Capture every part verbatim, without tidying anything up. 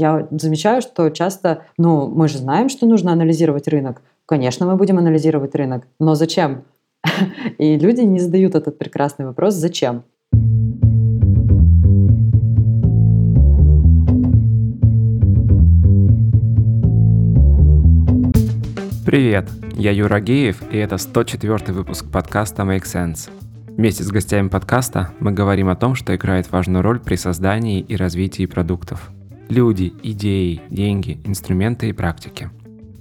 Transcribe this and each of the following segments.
Я замечаю, что часто, ну, мы же знаем, что нужно анализировать рынок. Конечно, мы будем анализировать рынок, но зачем? И люди не задают этот прекрасный вопрос «зачем?». Привет, я Юра Агеев, и это сто четвёртый выпуск подкаста Make Sense. Вместе с гостями подкаста мы говорим о том, что играет важную роль при создании и развитии продуктов. Люди, идеи, деньги, инструменты и практики.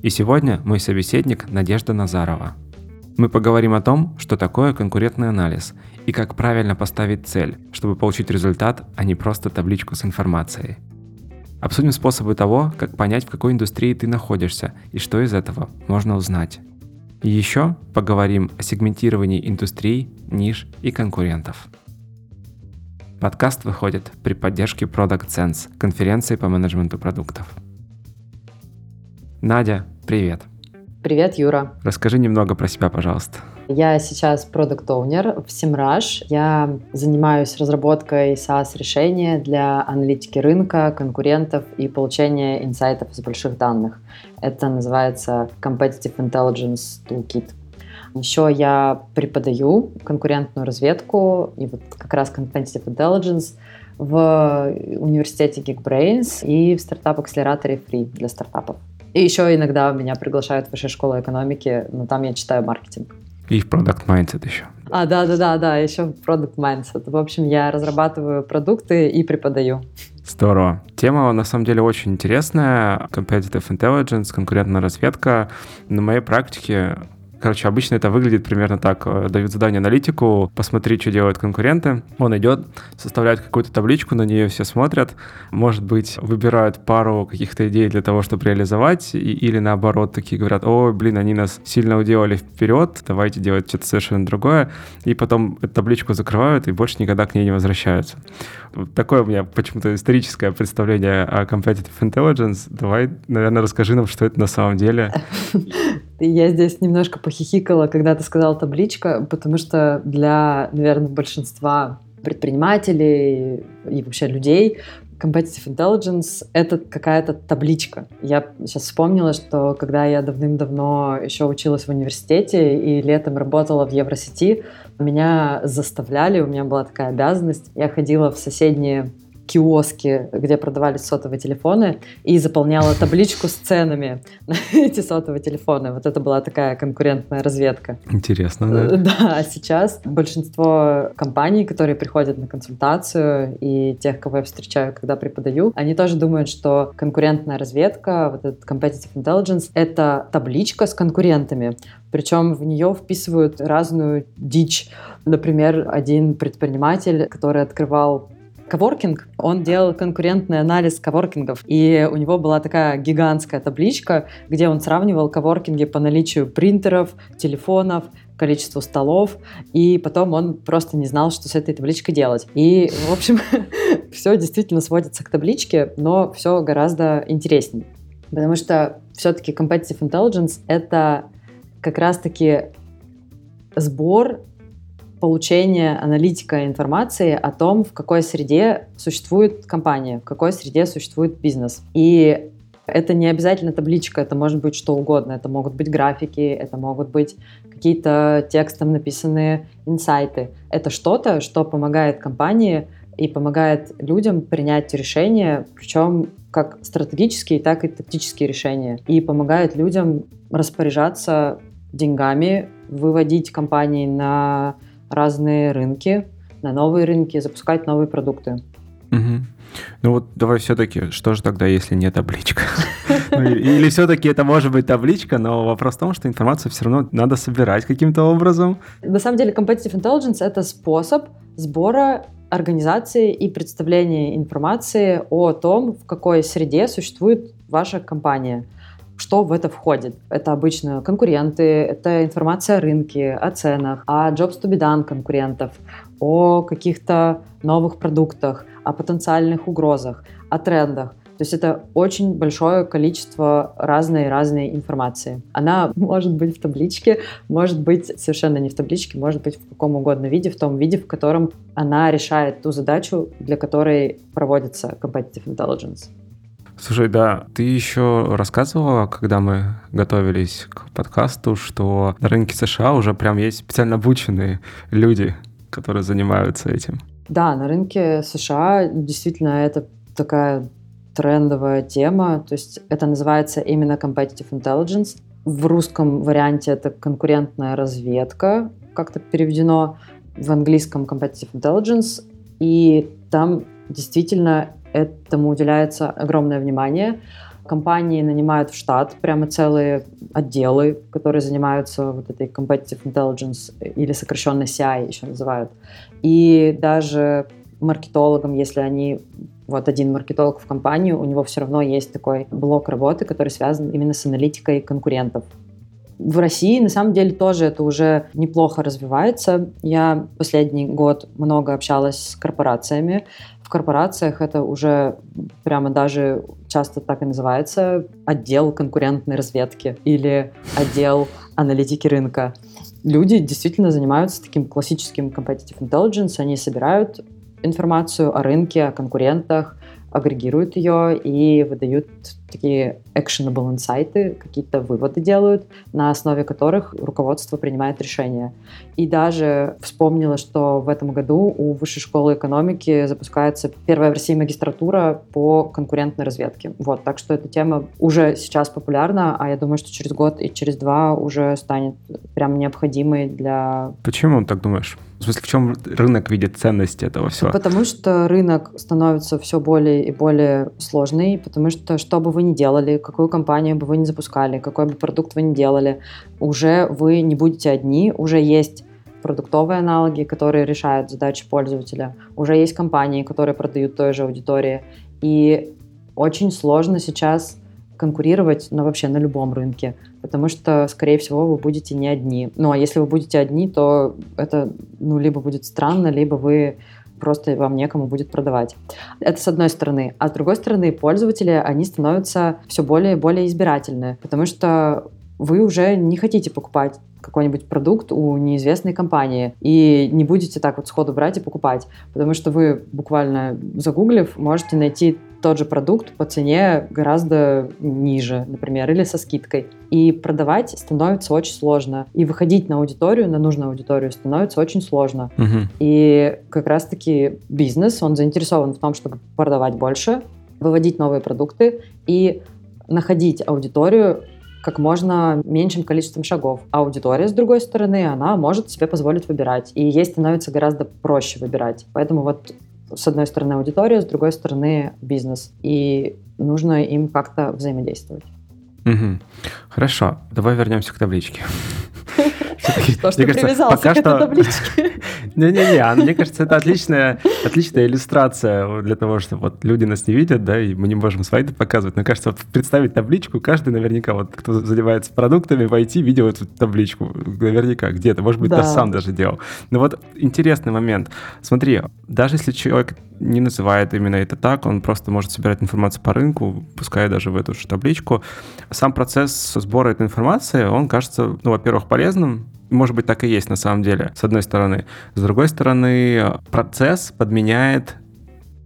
И сегодня мой собеседник Надежда Назарова. Мы поговорим о том, что такое конкурентный анализ и как правильно поставить цель, чтобы получить результат, а не просто табличку с информацией. Обсудим способы того, как понять, в какой индустрии ты находишься и что из этого можно узнать. И еще поговорим о сегментировании индустрий, ниш и конкурентов. Подкаст выходит при поддержке Product Sense, конференции по менеджменту продуктов. Надя, привет! Привет, Юра. Расскажи немного про себя, пожалуйста. Я сейчас продакт-оунер в SEMrush. Я занимаюсь разработкой SaaS-решения для аналитики рынка, конкурентов и получения инсайтов из больших данных. Это называется Competitive Intelligence Toolkit. Еще я преподаю конкурентную разведку и вот как раз Competitive Intelligence в университете Geekbrains и в стартап-акселераторе Free для стартапов. И еще иногда меня приглашают в Высшую школу экономики, но там я читаю маркетинг. И в Product Mindset еще. А, да-да-да, еще в Product Mindset. В общем, я разрабатываю продукты и преподаю. Здорово. Тема, на самом деле, очень интересная. Competitive Intelligence, конкурентная разведка. На моей практике... Короче, обычно это выглядит примерно так. Дают задание аналитику, посмотри, что делают конкуренты. Он идет, составляет какую-то табличку, на нее все смотрят. Может быть, выбирают пару каких-то идей для того, чтобы реализовать. И, или наоборот, такие говорят, ой, блин, они нас сильно уделали вперед, давайте делать что-то совершенно другое. И потом эту табличку закрывают и больше никогда к ней не возвращаются. Вот такое у меня почему-то историческое представление о Competitive Intelligence. Давай, наверное, расскажи нам, что это на самом деле. Я здесь немножко похихикала, когда ты сказал табличка, потому что для, наверное, большинства предпринимателей и вообще людей Competitive Intelligence — это какая-то табличка. Я сейчас вспомнила, что когда я давным-давно еще училась в университете и летом работала в Евросети, меня заставляли, у меня была такая обязанность. Я ходила в соседние киоски, где продавались сотовые телефоны, и заполняла табличку с ценами на эти сотовые телефоны. Вот это была такая конкурентная разведка. Интересно, да? Да, а сейчас большинство компаний, которые приходят на консультацию, и тех, кого я встречаю, когда преподаю, они тоже думают, что конкурентная разведка, вот этот Competitive Intelligence, это табличка с конкурентами. Причем в нее вписывают разную дичь. Например, один предприниматель, который открывал коворкинг, он делал конкурентный анализ коворкингов, и у него была такая гигантская табличка, где он сравнивал коворкинги по наличию принтеров, телефонов, количеству столов, и потом он просто не знал, что с этой табличкой делать. И, в общем, все действительно сводится к табличке, но все гораздо интереснее, потому что все-таки Competitive Intelligence — это как раз-таки сбор получение аналитика информации о том, в какой среде существует компания, в какой среде существует бизнес. И это не обязательно табличка, это может быть что угодно. Это могут быть графики, это могут быть какие-то текстом написанные инсайты. Это что-то, что помогает компании и помогает людям принять решения, причем как стратегические, так и тактические решения. И помогает людям распоряжаться деньгами, выводить компании на разные рынки, на новые рынки, запускать новые продукты. Угу. Ну вот давай все-таки, что же тогда, если не табличка? Или все-таки это может быть табличка, но вопрос в том, что информацию все равно надо собирать каким-то образом. На самом деле Competitive Intelligence — это способ сбора организации и представления информации о том, в какой среде существует ваша компания. Что в это входит? Это обычно конкуренты, это информация о рынке, о ценах, о Jobs-To-Be-Done конкурентов, о каких-то новых продуктах, о потенциальных угрозах, о трендах. То есть это очень большое количество разной-разной информации. Она может быть в табличке, может быть совершенно не в табличке, может быть в каком угодно виде, в том виде, в котором она решает ту задачу, для которой проводится Competitive Intelligence. Слушай, да, ты еще рассказывала, когда мы готовились к подкасту, что на рынке США уже прям есть специально обученные люди, которые занимаются этим. Да, на рынке США действительно это такая трендовая тема, то есть это называется именно Competitive Intelligence. В русском варианте это конкурентная разведка, как-то переведено в английском Competitive Intelligence, и там действительно этому уделяется огромное внимание. Компании нанимают в штат прямо целые отделы, которые занимаются вот этой Competitive Intelligence, или сокращенно си ай еще называют. И даже маркетологам, если они... Вот один маркетолог в компании, у него все равно есть такой блок работы, который связан именно с аналитикой конкурентов. В России, на самом деле, тоже это уже неплохо развивается. Я последний год много общалась с корпорациями. В корпорациях это уже прямо даже часто так и называется отдел конкурентной разведки или отдел аналитики рынка. Люди действительно занимаются таким классическим competitive intelligence, они собирают информацию о рынке, о конкурентах, агрегируют ее и выдают такие actionable инсайты, какие-то выводы делают, на основе которых руководство принимает решения. И даже вспомнила, что в этом году у Высшей школы экономики запускается первая в России магистратура по конкурентной разведке. Вот, так что эта тема уже сейчас популярна, а я думаю, что через год и через два уже станет прям необходимой для... Почему так думаешь? В смысле, в чем рынок видит ценность этого всего? Потому что рынок становится все более и более сложный, потому что, что бы вы ни делали, какую компанию бы вы ни запускали, какой бы продукт вы ни делали, уже вы не будете одни, уже есть продуктовые аналоги, которые решают задачи пользователя, уже есть компании, которые продают той же аудитории, и очень сложно сейчас конкурировать, ну, вообще на любом рынке, потому что, скорее всего, вы будете не одни. Ну, а если вы будете одни, то это, ну, либо будет странно, либо вы просто вам некому будет продавать. Это с одной стороны. А с другой стороны, пользователи, они становятся все более и более избирательны, потому что вы уже не хотите покупать какой-нибудь продукт у неизвестной компании и не будете так вот сходу брать и покупать, потому что вы, буквально загуглив, можете найти тот же продукт по цене гораздо ниже, например, или со скидкой. И продавать становится очень сложно. И выходить на аудиторию, на нужную аудиторию становится очень сложно. Угу. И как раз-таки бизнес, он заинтересован в том, чтобы продавать больше, выводить новые продукты и находить аудиторию как можно меньшим количеством шагов. А аудитория, с другой стороны, она может себе позволить выбирать. И ей становится гораздо проще выбирать. Поэтому вот с одной стороны аудитория, с другой стороны бизнес. И нужно им как-то взаимодействовать. Угу. Хорошо, давай вернемся к табличке. Что ж ты привязался к этой табличке? Не-не-не, мне кажется, это отличная иллюстрация для того, что вот люди нас не видят, да, и мы не можем слайды показывать. Но кажется, представить табличку, каждый наверняка, вот кто занимается продуктами, войти, видел эту табличку наверняка где-то, может быть, ты сам даже делал. Но вот интересный момент. Смотри, даже если человек не называет именно это так, он просто может собирать информацию по рынку, пускай даже в эту же табличку. Сам процесс сбора этой информации, он кажется, ну, во-первых, полезным, может быть, так и есть на самом деле, с одной стороны. С другой стороны, процесс подменяет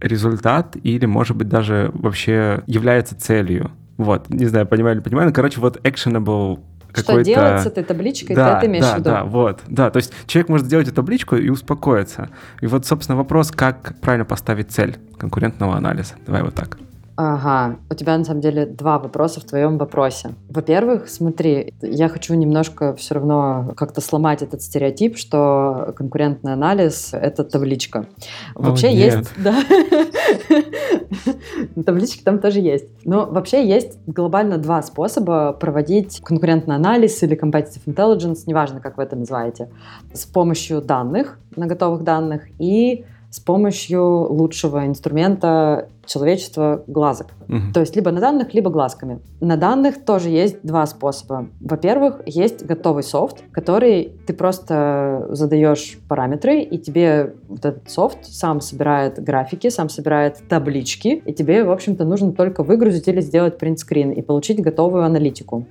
результат или, может быть, даже вообще является целью. Вот, не знаю, понимаю или не понимаю, но, короче, вот actionable какой-то... Что делать с этой табличкой, да, ты это имеешь да, в виду? Да, вот, да, то есть человек может сделать эту табличку и успокоиться. И вот, собственно, вопрос, как правильно поставить цель конкурентного анализа. Давай вот так. Ага, у тебя на самом деле два вопроса в твоем вопросе. Во-первых, смотри, я хочу немножко все равно как-то сломать этот стереотип, что конкурентный анализ — это табличка. Вообще О, нет. есть... Таблички там тоже есть. Но вообще есть глобально два способа проводить конкурентный анализ или competitive intelligence, неважно, как вы это называете, с помощью данных, на готовых данных, и с помощью лучшего инструмента человечества — глазок. Угу. То есть либо на данных, либо глазками. На данных тоже есть два способа. Во-первых, есть готовый софт, который ты просто задаешь параметры, и тебе вот этот софт сам собирает графики, сам собирает таблички, и тебе, в общем-то, нужно только выгрузить или сделать принтскрин и получить готовую аналитику.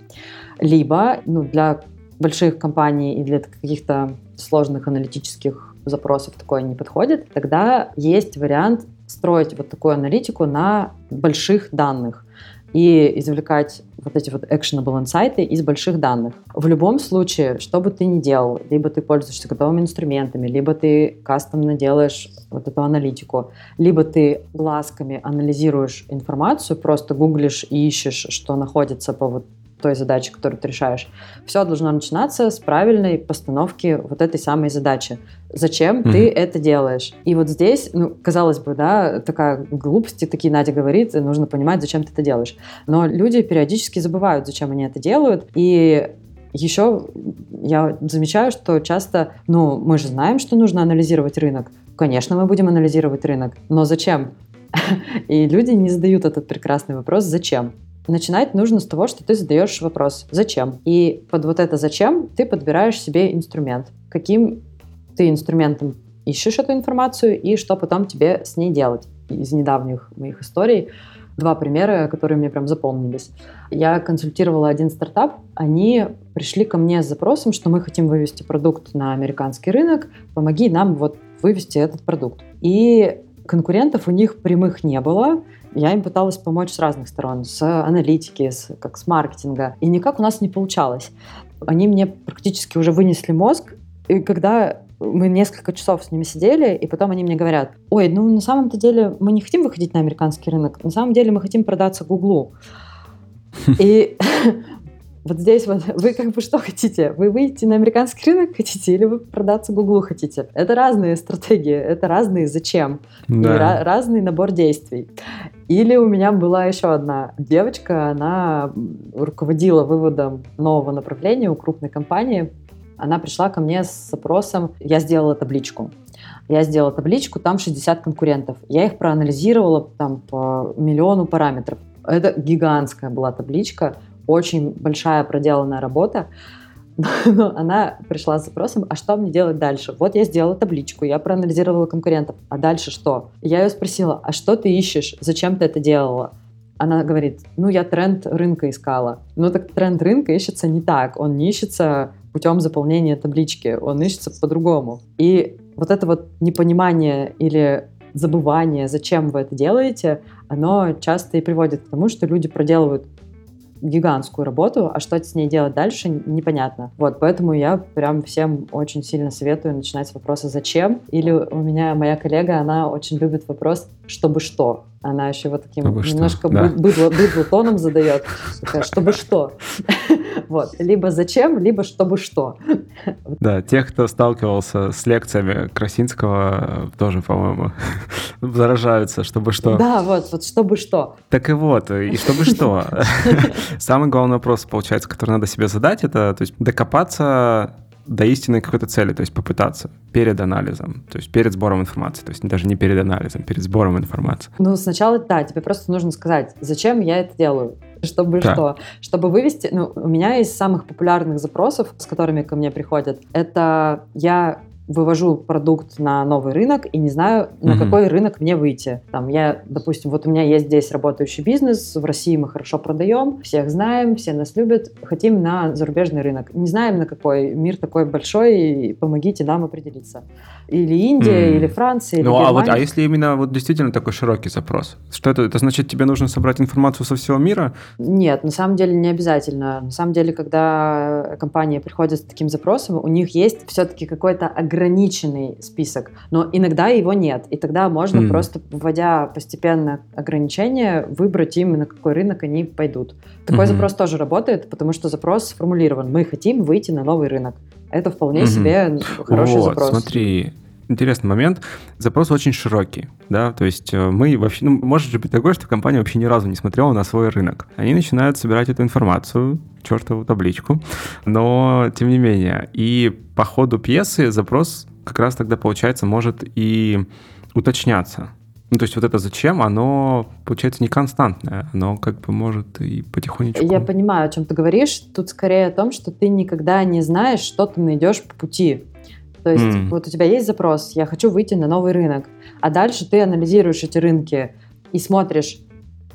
Либо, ну, для больших компаний и для каких-то сложных аналитических запросов такое не подходит, тогда есть вариант строить вот такую аналитику на больших данных. и извлекать вот эти вот actionable инсайты из больших данных. В любом случае, что бы ты ни делал, либо ты пользуешься готовыми инструментами, либо ты кастомно делаешь вот эту аналитику, либо ты глазками анализируешь информацию, просто гуглишь и ищешь, что находится по вот той задачи, которую ты решаешь. Все должно начинаться с правильной постановки вот этой самой задачи. Зачем mm-hmm. ты это делаешь? И вот здесь, ну, казалось бы, да, такая глупость, такие Надя говорит, нужно понимать, зачем ты это делаешь. Но люди периодически забывают, зачем они это делают. И еще я замечаю, что часто, ну, мы же знаем, что нужно анализировать рынок. Конечно, мы будем анализировать рынок, но зачем? И люди не задают этот прекрасный вопрос «зачем?». Начинать нужно с того, что ты задаешь вопрос «зачем?». И под вот это «зачем» ты подбираешь себе инструмент. Каким ты инструментом ищешь эту информацию и что потом тебе с ней делать. Из недавних моих историй два примера, которые мне прям запомнились. Я консультировала один стартап. Они пришли ко мне с запросом, что мы хотим вывести продукт на американский рынок. Помоги нам вот вывести этот продукт. И конкурентов у них прямых не было. Я им пыталась помочь с разных сторон, с аналитики, с, как с маркетинга. И никак у нас не получалось. Они мне практически уже вынесли мозг. И когда мы несколько часов с ними сидели, и потом они мне говорят, ой, ну на самом-то деле мы не хотим выходить на американский рынок, на самом деле мы хотим продаться Гуглу. И вот здесь вот вы как бы что хотите? Вы выйти на американский рынок хотите или вы продаться Гуглу хотите? Это разные стратегии, это разные зачем, да. И ra- разный набор действий. Или у меня была еще одна девочка, она руководила выводом нового направления у крупной компании. Она пришла ко мне с запросом, я сделала табличку. Я сделала табличку, там шестьдесят конкурентов. Я их проанализировала там, по миллиону параметров. Это гигантская была табличка, очень большая проделанная работа. Но она пришла с запросом, а что мне делать дальше? Вот я сделала табличку, я проанализировала конкурентов, а дальше что? Я ее спросила, а что ты ищешь, зачем ты это делала? Она говорит, ну я тренд рынка искала. Ну так тренд рынка ищется не так, он не ищется путем заполнения таблички, он ищется по-другому. И вот это вот непонимание или забывание, зачем вы это делаете, оно часто и приводит к тому, что люди проделывают гигантскую работу, а что с ней делать дальше, непонятно. Вот, поэтому я прям всем очень сильно советую начинать с вопроса «Зачем?». Или у меня моя коллега, она очень любит вопрос «Чтобы что?». Она еще вот таким чтобы немножко да. быдло, быдло тоном задает. «Чтобы что?». Вот. Либо «Зачем?», либо «Чтобы что?». Да, те, кто сталкивался с лекциями Красинского, тоже, по-моему, заражаются «Чтобы что?». Да, вот, вот «Чтобы что?». Так и вот, и «Чтобы что?». Самый главный вопрос, получается, который надо себе задать, это то есть, докопаться до истинной какой-то цели, то есть попытаться перед анализом, то есть перед сбором информации, то есть даже не перед анализом, перед сбором информации. Ну, сначала, да, тебе просто нужно сказать, зачем я это делаю, чтобы да. что? Чтобы вывести... Ну, у меня из самых популярных запросов, с которыми ко мне приходят, это я... вывожу продукт на новый рынок и не знаю, на mm-hmm. какой рынок мне выйти. Там я, допустим, вот у меня есть здесь работающий бизнес, в России мы хорошо продаем, всех знаем, все нас любят, хотим на зарубежный рынок. Не знаем, на какой, мир такой большой, и помогите нам определиться. Или Индия, mm-hmm. или Франция, или ну, Германия. А, вот, а если именно вот действительно такой широкий запрос? Что это? Это значит, тебе нужно собрать информацию со всего мира? Нет, на самом деле не обязательно. На самом деле, когда компания приходит с таким запросом, у них есть все-таки какой-то ограниченный ограниченный список, но иногда его нет, и тогда можно mm. просто, вводя постепенно ограничения, выбрать им, на какой рынок они пойдут. Такой mm-hmm. запрос тоже работает, потому что запрос сформулирован. Мы хотим выйти на новый рынок. Это вполне mm-hmm. себе хороший вот, запрос. Смотри, интересный момент. Запрос очень широкий, да, то есть мы вообще, ну, может же быть такое, что компания вообще ни разу не смотрела на свой рынок. Они начинают собирать эту информацию, чертову табличку, но тем не менее. И по ходу пьесы запрос как раз тогда, получается, может и уточняться. Ну, то есть вот это «зачем», оно, получается, не константное, оно как бы может и потихонечку... Я понимаю, о чем ты говоришь. Тут скорее о том, что ты никогда не знаешь, что ты найдешь по пути. То есть mm. вот у тебя есть запрос, я хочу выйти на новый рынок, а дальше ты анализируешь эти рынки и смотришь,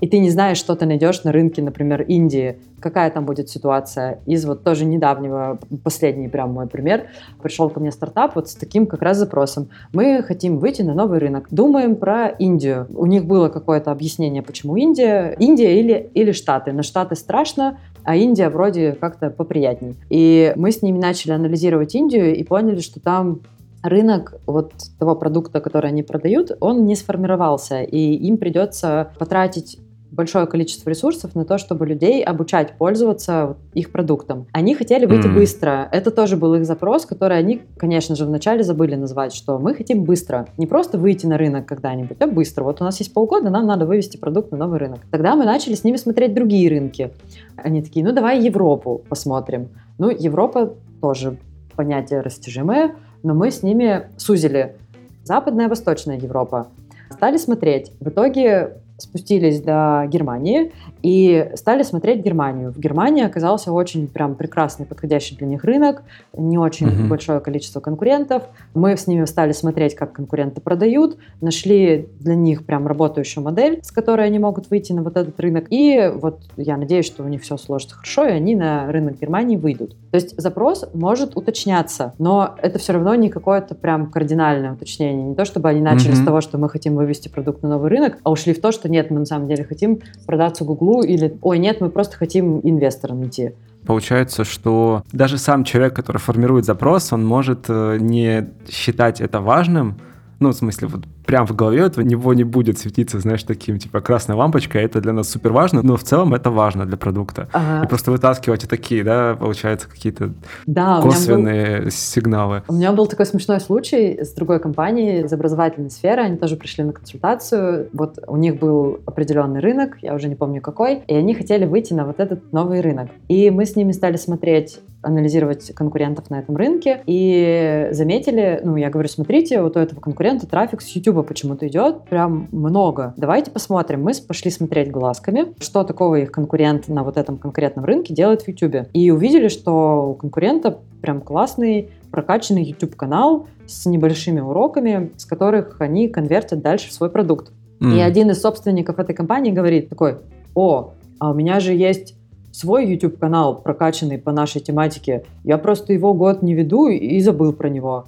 И ты не знаешь, что ты найдешь на рынке, например, Индии, какая там будет ситуация. Из вот тоже недавнего, последний прям мой пример, пришел ко мне стартап вот с таким как раз запросом. Мы хотим выйти на новый рынок, думаем про Индию. У них было какое-то объяснение, почему Индия. Индия или, или Штаты. На Штаты страшно, а Индия вроде как-то поприятней. И мы с ними начали анализировать Индию и поняли, что там... рынок вот того продукта, который они продают, он не сформировался, и им придется потратить большое количество ресурсов на то, чтобы людей обучать пользоваться их продуктом. Они хотели выйти mm-hmm. быстро. Это тоже был их запрос, который они, конечно же, вначале забыли назвать, что мы хотим быстро. Не просто выйти на рынок когда-нибудь, а быстро. Вот у нас есть полгода, нам надо вывести продукт на новый рынок. Тогда мы начали с ними смотреть другие рынки. Они такие, ну давай Европу посмотрим. Ну, Европа тоже понятие растяжимое, но мы с ними сузили. Западная, Восточная Европа. Стали смотреть. В итоге спустились до Германии и стали смотреть Германию. В Германии оказался очень прям прекрасный, подходящий для них рынок, не очень mm-hmm. большое количество конкурентов. Мы с ними стали смотреть, как конкуренты продают, нашли для них прям работающую модель, с которой они могут выйти на вот этот рынок. И вот я надеюсь, что у них все сложится хорошо, и они на рынок Германии выйдут. То есть запрос может уточняться, но это все равно не какое-то прям кардинальное уточнение. Не то, чтобы они начали mm-hmm. с того, что мы хотим вывести продукт на новый рынок, а ушли в то, что нет, мы на самом деле хотим продаться Гуглу, или ой, нет, мы просто хотим инвестора найти. Получается, что даже сам человек, который формирует запрос, он может не считать это важным, ну, в смысле, вот прям в голове у него не будет светиться, знаешь, таким, типа, красная лампочка, это для нас супер важно, но в целом это важно для продукта. Ага. И просто вытаскивать такие, да, получается, какие-то да, косвенные был... сигналы. У меня был такой смешной случай с другой компанией из образовательной сферы, они тоже пришли на консультацию, вот у них был определенный рынок, я уже не помню какой, и они хотели выйти на вот этот новый рынок. И мы с ними стали смотреть, анализировать конкурентов на этом рынке, и заметили, ну, я говорю, смотрите, вот у этого конкурента трафик с YouTube почему-то идет прям много. Давайте посмотрим. Мы пошли смотреть глазками, что такого их конкурент на вот этом конкретном рынке делает в YouTube. И увидели, что у конкурента прям классный прокачанный YouTube-канал с небольшими уроками, с которых они конвертят дальше в свой продукт. Mm. И один из собственников этой компании говорит такой, о, а у меня же есть свой YouTube-канал, прокачанный по нашей тематике. Я просто его год не веду и забыл про него.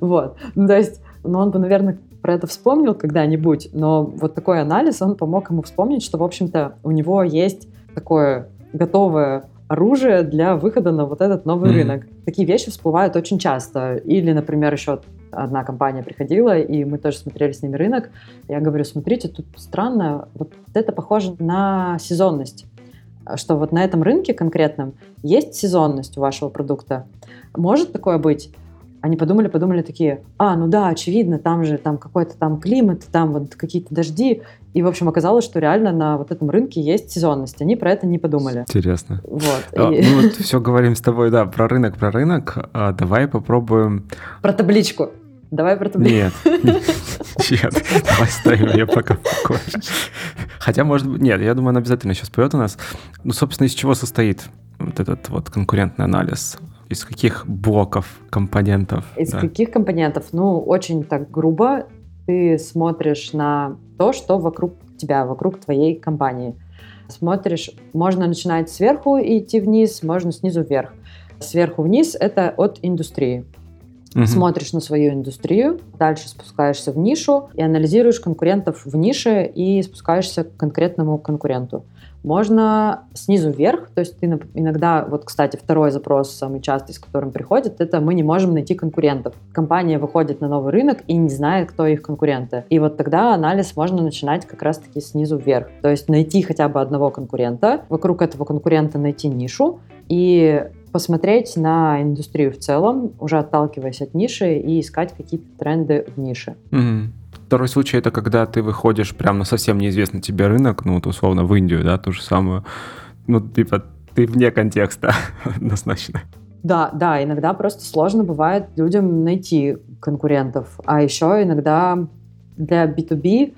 Вот. То есть но он бы, наверное, про это вспомнил когда-нибудь, но вот такой анализ, он помог ему вспомнить, что, в общем-то, у него есть такое готовое оружие для выхода на вот этот новый mm-hmm. рынок. Такие вещи всплывают очень часто. Или, например, еще одна компания приходила, и мы тоже смотрели с ними рынок. Я говорю, смотрите, тут странно, вот это похоже на сезонность. Что вот на этом рынке конкретном есть сезонность у вашего продукта. Может такое быть? Они подумали, подумали такие, а, ну да, очевидно, там же там какой-то там климат, там вот какие-то дожди. И, в общем, оказалось, что реально на вот этом рынке есть сезонность. Они про это не подумали. Интересно. Вот. А, и... Мы вот все говорим с тобой, да, про рынок, про рынок. А, давай попробуем... Про табличку. Давай про табличку. Нет, нет, давай ставим ее пока в покое. Хотя, может быть, нет, я думаю, она обязательно сейчас поет у нас. Ну, собственно, из чего состоит вот этот вот конкурентный анализ? Из каких блоков, компонентов? Из да. каких компонентов? Ну, очень так грубо ты смотришь на то, что вокруг тебя, вокруг твоей компании. Смотришь, можно начинать сверху и идти вниз, можно снизу вверх. Сверху вниз – это от индустрии. Угу. Смотришь на свою индустрию, дальше спускаешься в нишу и анализируешь конкурентов в нише и спускаешься к конкретному конкуренту. Можно снизу вверх, то есть ты иногда, вот, кстати, второй запрос, самый частый, с которым приходит, это мы не можем найти конкурентов. Компания выходит на новый рынок и не знает, кто их конкуренты. И вот тогда анализ можно начинать как раз-таки снизу вверх. То есть найти хотя бы одного конкурента, вокруг этого конкурента найти нишу и посмотреть на индустрию в целом, уже отталкиваясь от ниши и искать какие-то тренды в нише. Mm-hmm. Второй случай – это когда ты выходишь прямо на совсем неизвестный тебе рынок, ну, вот условно, в Индию, да, ту же самую. Ну, типа, ты вне контекста однозначно. Да, да, иногда просто сложно бывает людям найти конкурентов. А еще иногда для би ту би,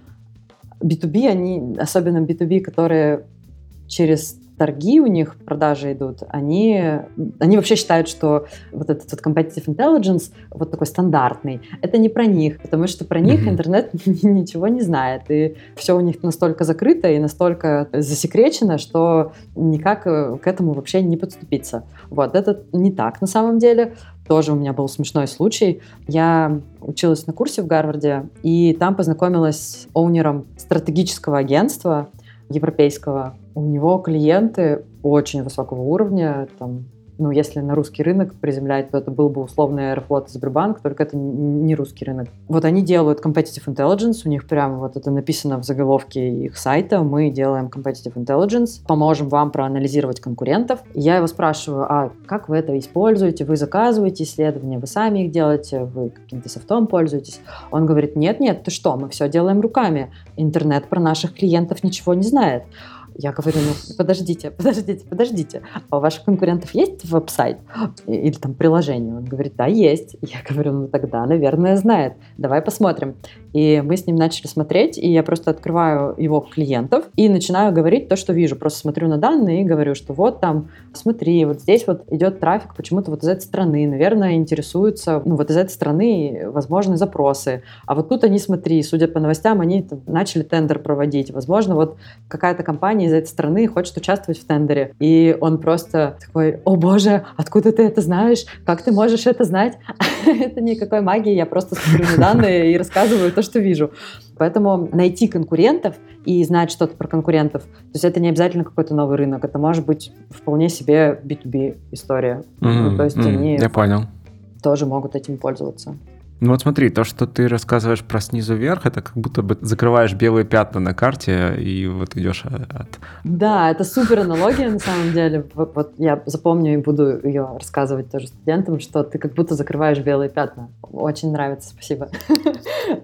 би ту би, они, особенно би ту би, которые через торги у них, продажи идут, они, они вообще считают, что вот этот вот competitive intelligence, вот такой стандартный, это не про них, потому что про них интернет ничего не знает, и все у них настолько закрыто и настолько засекречено, что никак к этому вообще не подступиться. Вот, это не так на самом деле. Тоже у меня был смешной случай. Я училась на курсе в Гарварде, и там познакомилась с оунером стратегического агентства европейского. У него клиенты очень высокого уровня. Там, ну, если на русский рынок приземлять, то это был бы условный Аэрофлот и Сбербанк, только это не русский рынок. Вот они делают competitive intelligence, у них прямо вот это написано в заголовке их сайта: мы делаем competitive intelligence, поможем вам проанализировать конкурентов. Я его спрашиваю, а как вы это используете? Вы заказываете исследования, вы сами их делаете, вы каким-то софтом пользуетесь? Он говорит, нет-нет, ты что, мы все делаем руками, интернет про наших клиентов ничего не знает. Я говорю, ну подождите, подождите, подождите, а у ваших конкурентов есть веб-сайт или там приложение? Он говорит, да, есть. Я говорю, ну тогда, наверное, знает, давай посмотрим. И мы с ним начали смотреть, и я просто открываю его клиентов и начинаю говорить то, что вижу. Просто смотрю на данные и говорю, что вот там, смотри, вот здесь вот идет трафик почему-то вот из этой страны, наверное, интересуются, ну вот из этой страны возможны запросы. А вот тут они, смотри, судя по новостям, они начали тендер проводить. Возможно, вот какая-то компания из этой страны хочет участвовать в тендере. И он просто такой, о боже, откуда ты это знаешь? Как ты можешь это знать? Это никакой магии, я просто смотрю на данные и рассказываю то, что вижу. Поэтому найти конкурентов и знать что-то про конкурентов, то есть это не обязательно какой-то новый рынок, это может быть вполне себе би ту би история. Mm-hmm. То есть mm-hmm. они я понял. Тоже могут этим пользоваться. Ну вот смотри, то, что ты рассказываешь про снизу вверх, это как будто бы закрываешь белые пятна на карте и вот идешь от... Да, это супер аналогия на самом деле. Вот, вот я запомню и буду ее рассказывать тоже студентам, что ты как будто закрываешь белые пятна. Очень нравится, спасибо.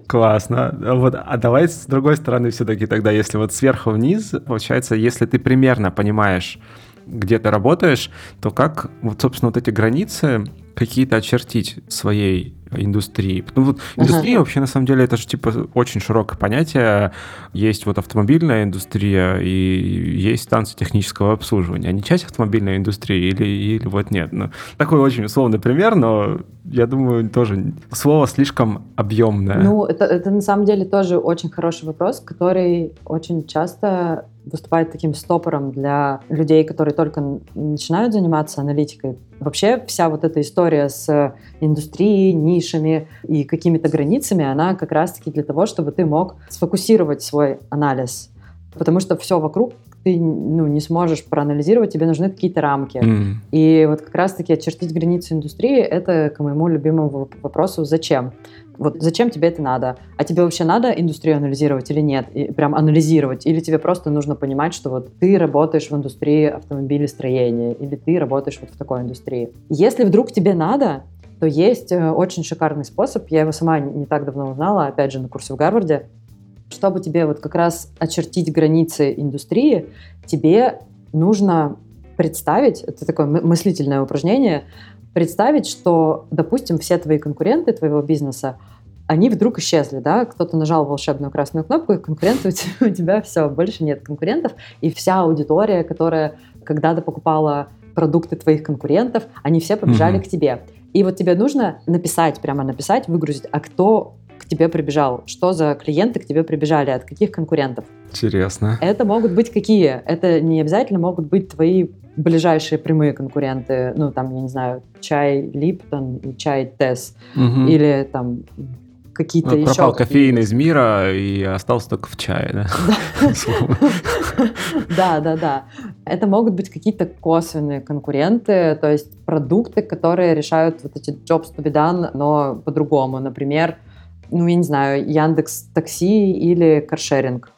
Классно. Вот, а давай с другой стороны все-таки тогда, если вот сверху вниз, получается, если ты примерно понимаешь, где ты работаешь, то как, вот, собственно, вот эти границы какие-то очертить своей индустрии. Ну, вот uh-huh. индустрия вообще, на самом деле, это же, типа, очень широкое понятие. Есть вот автомобильная индустрия и есть станции технического обслуживания. Они часть автомобильной индустрии или, или вот нет? Ну, такой очень условный пример, но я думаю, тоже слово слишком объемное. Ну, это, это на самом деле тоже очень хороший вопрос, который очень часто выступает таким стопором для людей, которые только начинают заниматься аналитикой. Вообще вся вот эта история с индустрией, нишами и какими-то границами, она как раз-таки для того, чтобы ты мог сфокусировать свой анализ. Потому что все вокруг ты, ну, не сможешь проанализировать, тебе нужны какие-то рамки. Mm. И вот как раз-таки очертить границу индустрии — это к моему любимому вопросу «зачем?». Вот зачем тебе это надо? А тебе вообще надо индустрию анализировать или нет? И прям анализировать? Или тебе просто нужно понимать, что вот ты работаешь в индустрии автомобилестроения, или ты работаешь вот в такой индустрии? Если вдруг тебе надо, то есть очень шикарный способ, я его сама не так давно узнала, опять же, на курсе в Гарварде, чтобы тебе вот как раз очертить границы индустрии, тебе нужно представить, это такое мыслительное упражнение, представить, что, допустим, все твои конкуренты твоего бизнеса, они вдруг исчезли, да, кто-то нажал волшебную красную кнопку, и конкуренты у тебя, у тебя все, больше нет конкурентов, и вся аудитория, которая когда-то покупала продукты твоих конкурентов, они все побежали mm-hmm. к тебе. И вот тебе нужно написать, прямо написать, выгрузить, а кто к тебе прибежал, что за клиенты к тебе прибежали, от каких конкурентов. Интересно. Это могут быть какие? Это не обязательно могут быть твои ближайшие прямые конкуренты, ну, там, я не знаю, чай Липтон и чай Тесс, угу. или там какие-то ну, еще... Пропал какие-то. Кофеин из мира и остался только в чае, да? Да, да, да. Это могут быть какие-то косвенные конкуренты, то есть продукты, которые решают вот эти Jobs-To-Be-Done, но по-другому. Например, ну, я не знаю, Яндекс.Такси или каршеринг.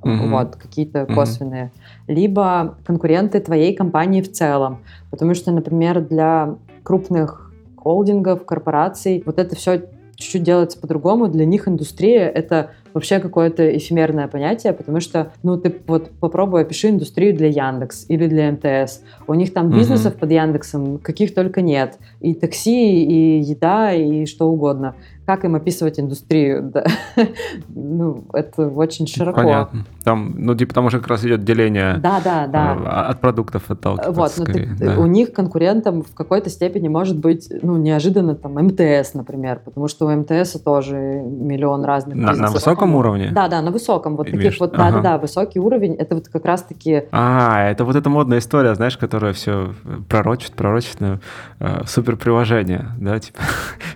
Mm-hmm. Вот, какие-то косвенные. Mm-hmm. Либо конкуренты твоей компании в целом. Потому что, например, для крупных холдингов, корпораций, вот это все чуть-чуть делается по-другому. Для них индустрия — это вообще какое-то эфемерное понятие, потому что, ну, ты вот попробуй опиши индустрию для Яндекс или для МТС. У них там бизнесов mm-hmm. под Яндексом каких только нет. И такси, и еда, и что угодно. Как им описывать индустрию? Да. Ну, это очень широко. Понятно. Там, ну, типа, там уже как раз идет деление да, да, да. от продуктов отталкиваться. Вот, но ты, да. У них конкурентом в какой-то степени может быть, ну, неожиданно там эм тэ эс, например, потому что у эм тэ эса тоже миллион разных на, бизнесов. На высоком уровне? Да, да, на высоком. Вот Имеешь? таких вот, ага. да, да, высокий уровень, это вот как раз-таки... А, это вот эта модная история, знаешь, которая все пророчит, пророчит на э, суперприложение, да, типа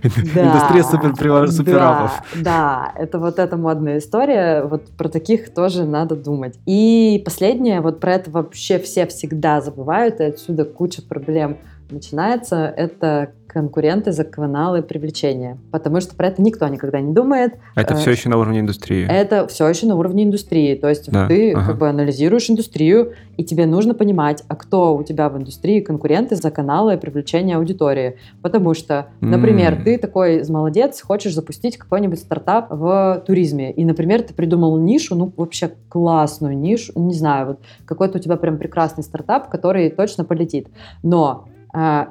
индустрия суперприложений. Да, да, это вот эта модная история, вот про таких тоже надо думать. И последнее, вот про это вообще все всегда забывают, и отсюда куча проблем начинается, это конкуренты за каналы привлечения, потому что про это никто никогда не думает. Это все еще на уровне индустрии. Это все еще на уровне индустрии, то есть да. ты ага. как бы анализируешь индустрию, и тебе нужно понимать, а кто у тебя в индустрии конкуренты за каналы привлечения аудитории, потому что, например, mm. ты такой молодец, хочешь запустить какой-нибудь стартап в туризме, и, например, ты придумал нишу, ну вообще классную нишу, не знаю, вот какой-то у тебя прям прекрасный стартап, который точно полетит, но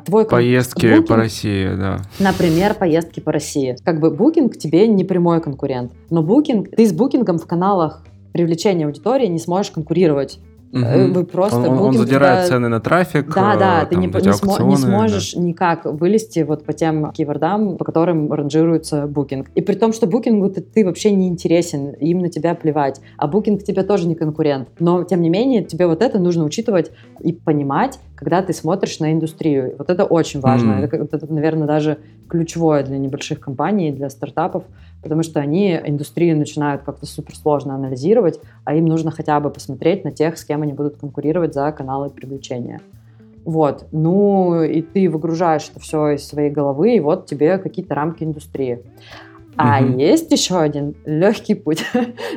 Твой поездки booking, по России, да. Например, поездки по России. Как бы Booking тебе не прямой конкурент, но Booking, ты с Booking в каналах привлечения аудитории не сможешь конкурировать. Угу. Вы просто он, Booking, он задирает да, цены на трафик. Да, да, там, ты не, не, смо, не сможешь да. никак вылезти вот по тем кейвордам, по которым ранжируется Booking. И при том, что Booking ты, ты вообще не интересен, им на тебя плевать, а Booking тебе тоже не конкурент. Но, тем не менее, тебе вот это нужно учитывать и понимать, когда ты смотришь на индустрию. Вот это очень важно. Mm. Это, это, наверное, даже ключевое для небольших компаний, для стартапов, потому что они индустрию начинают как-то суперсложно анализировать, а им нужно хотя бы посмотреть на тех, с кем они будут конкурировать за каналы привлечения. Вот. Ну, и ты выгружаешь это все из своей головы, и вот тебе какие-то рамки индустрии. А угу. есть еще один легкий путь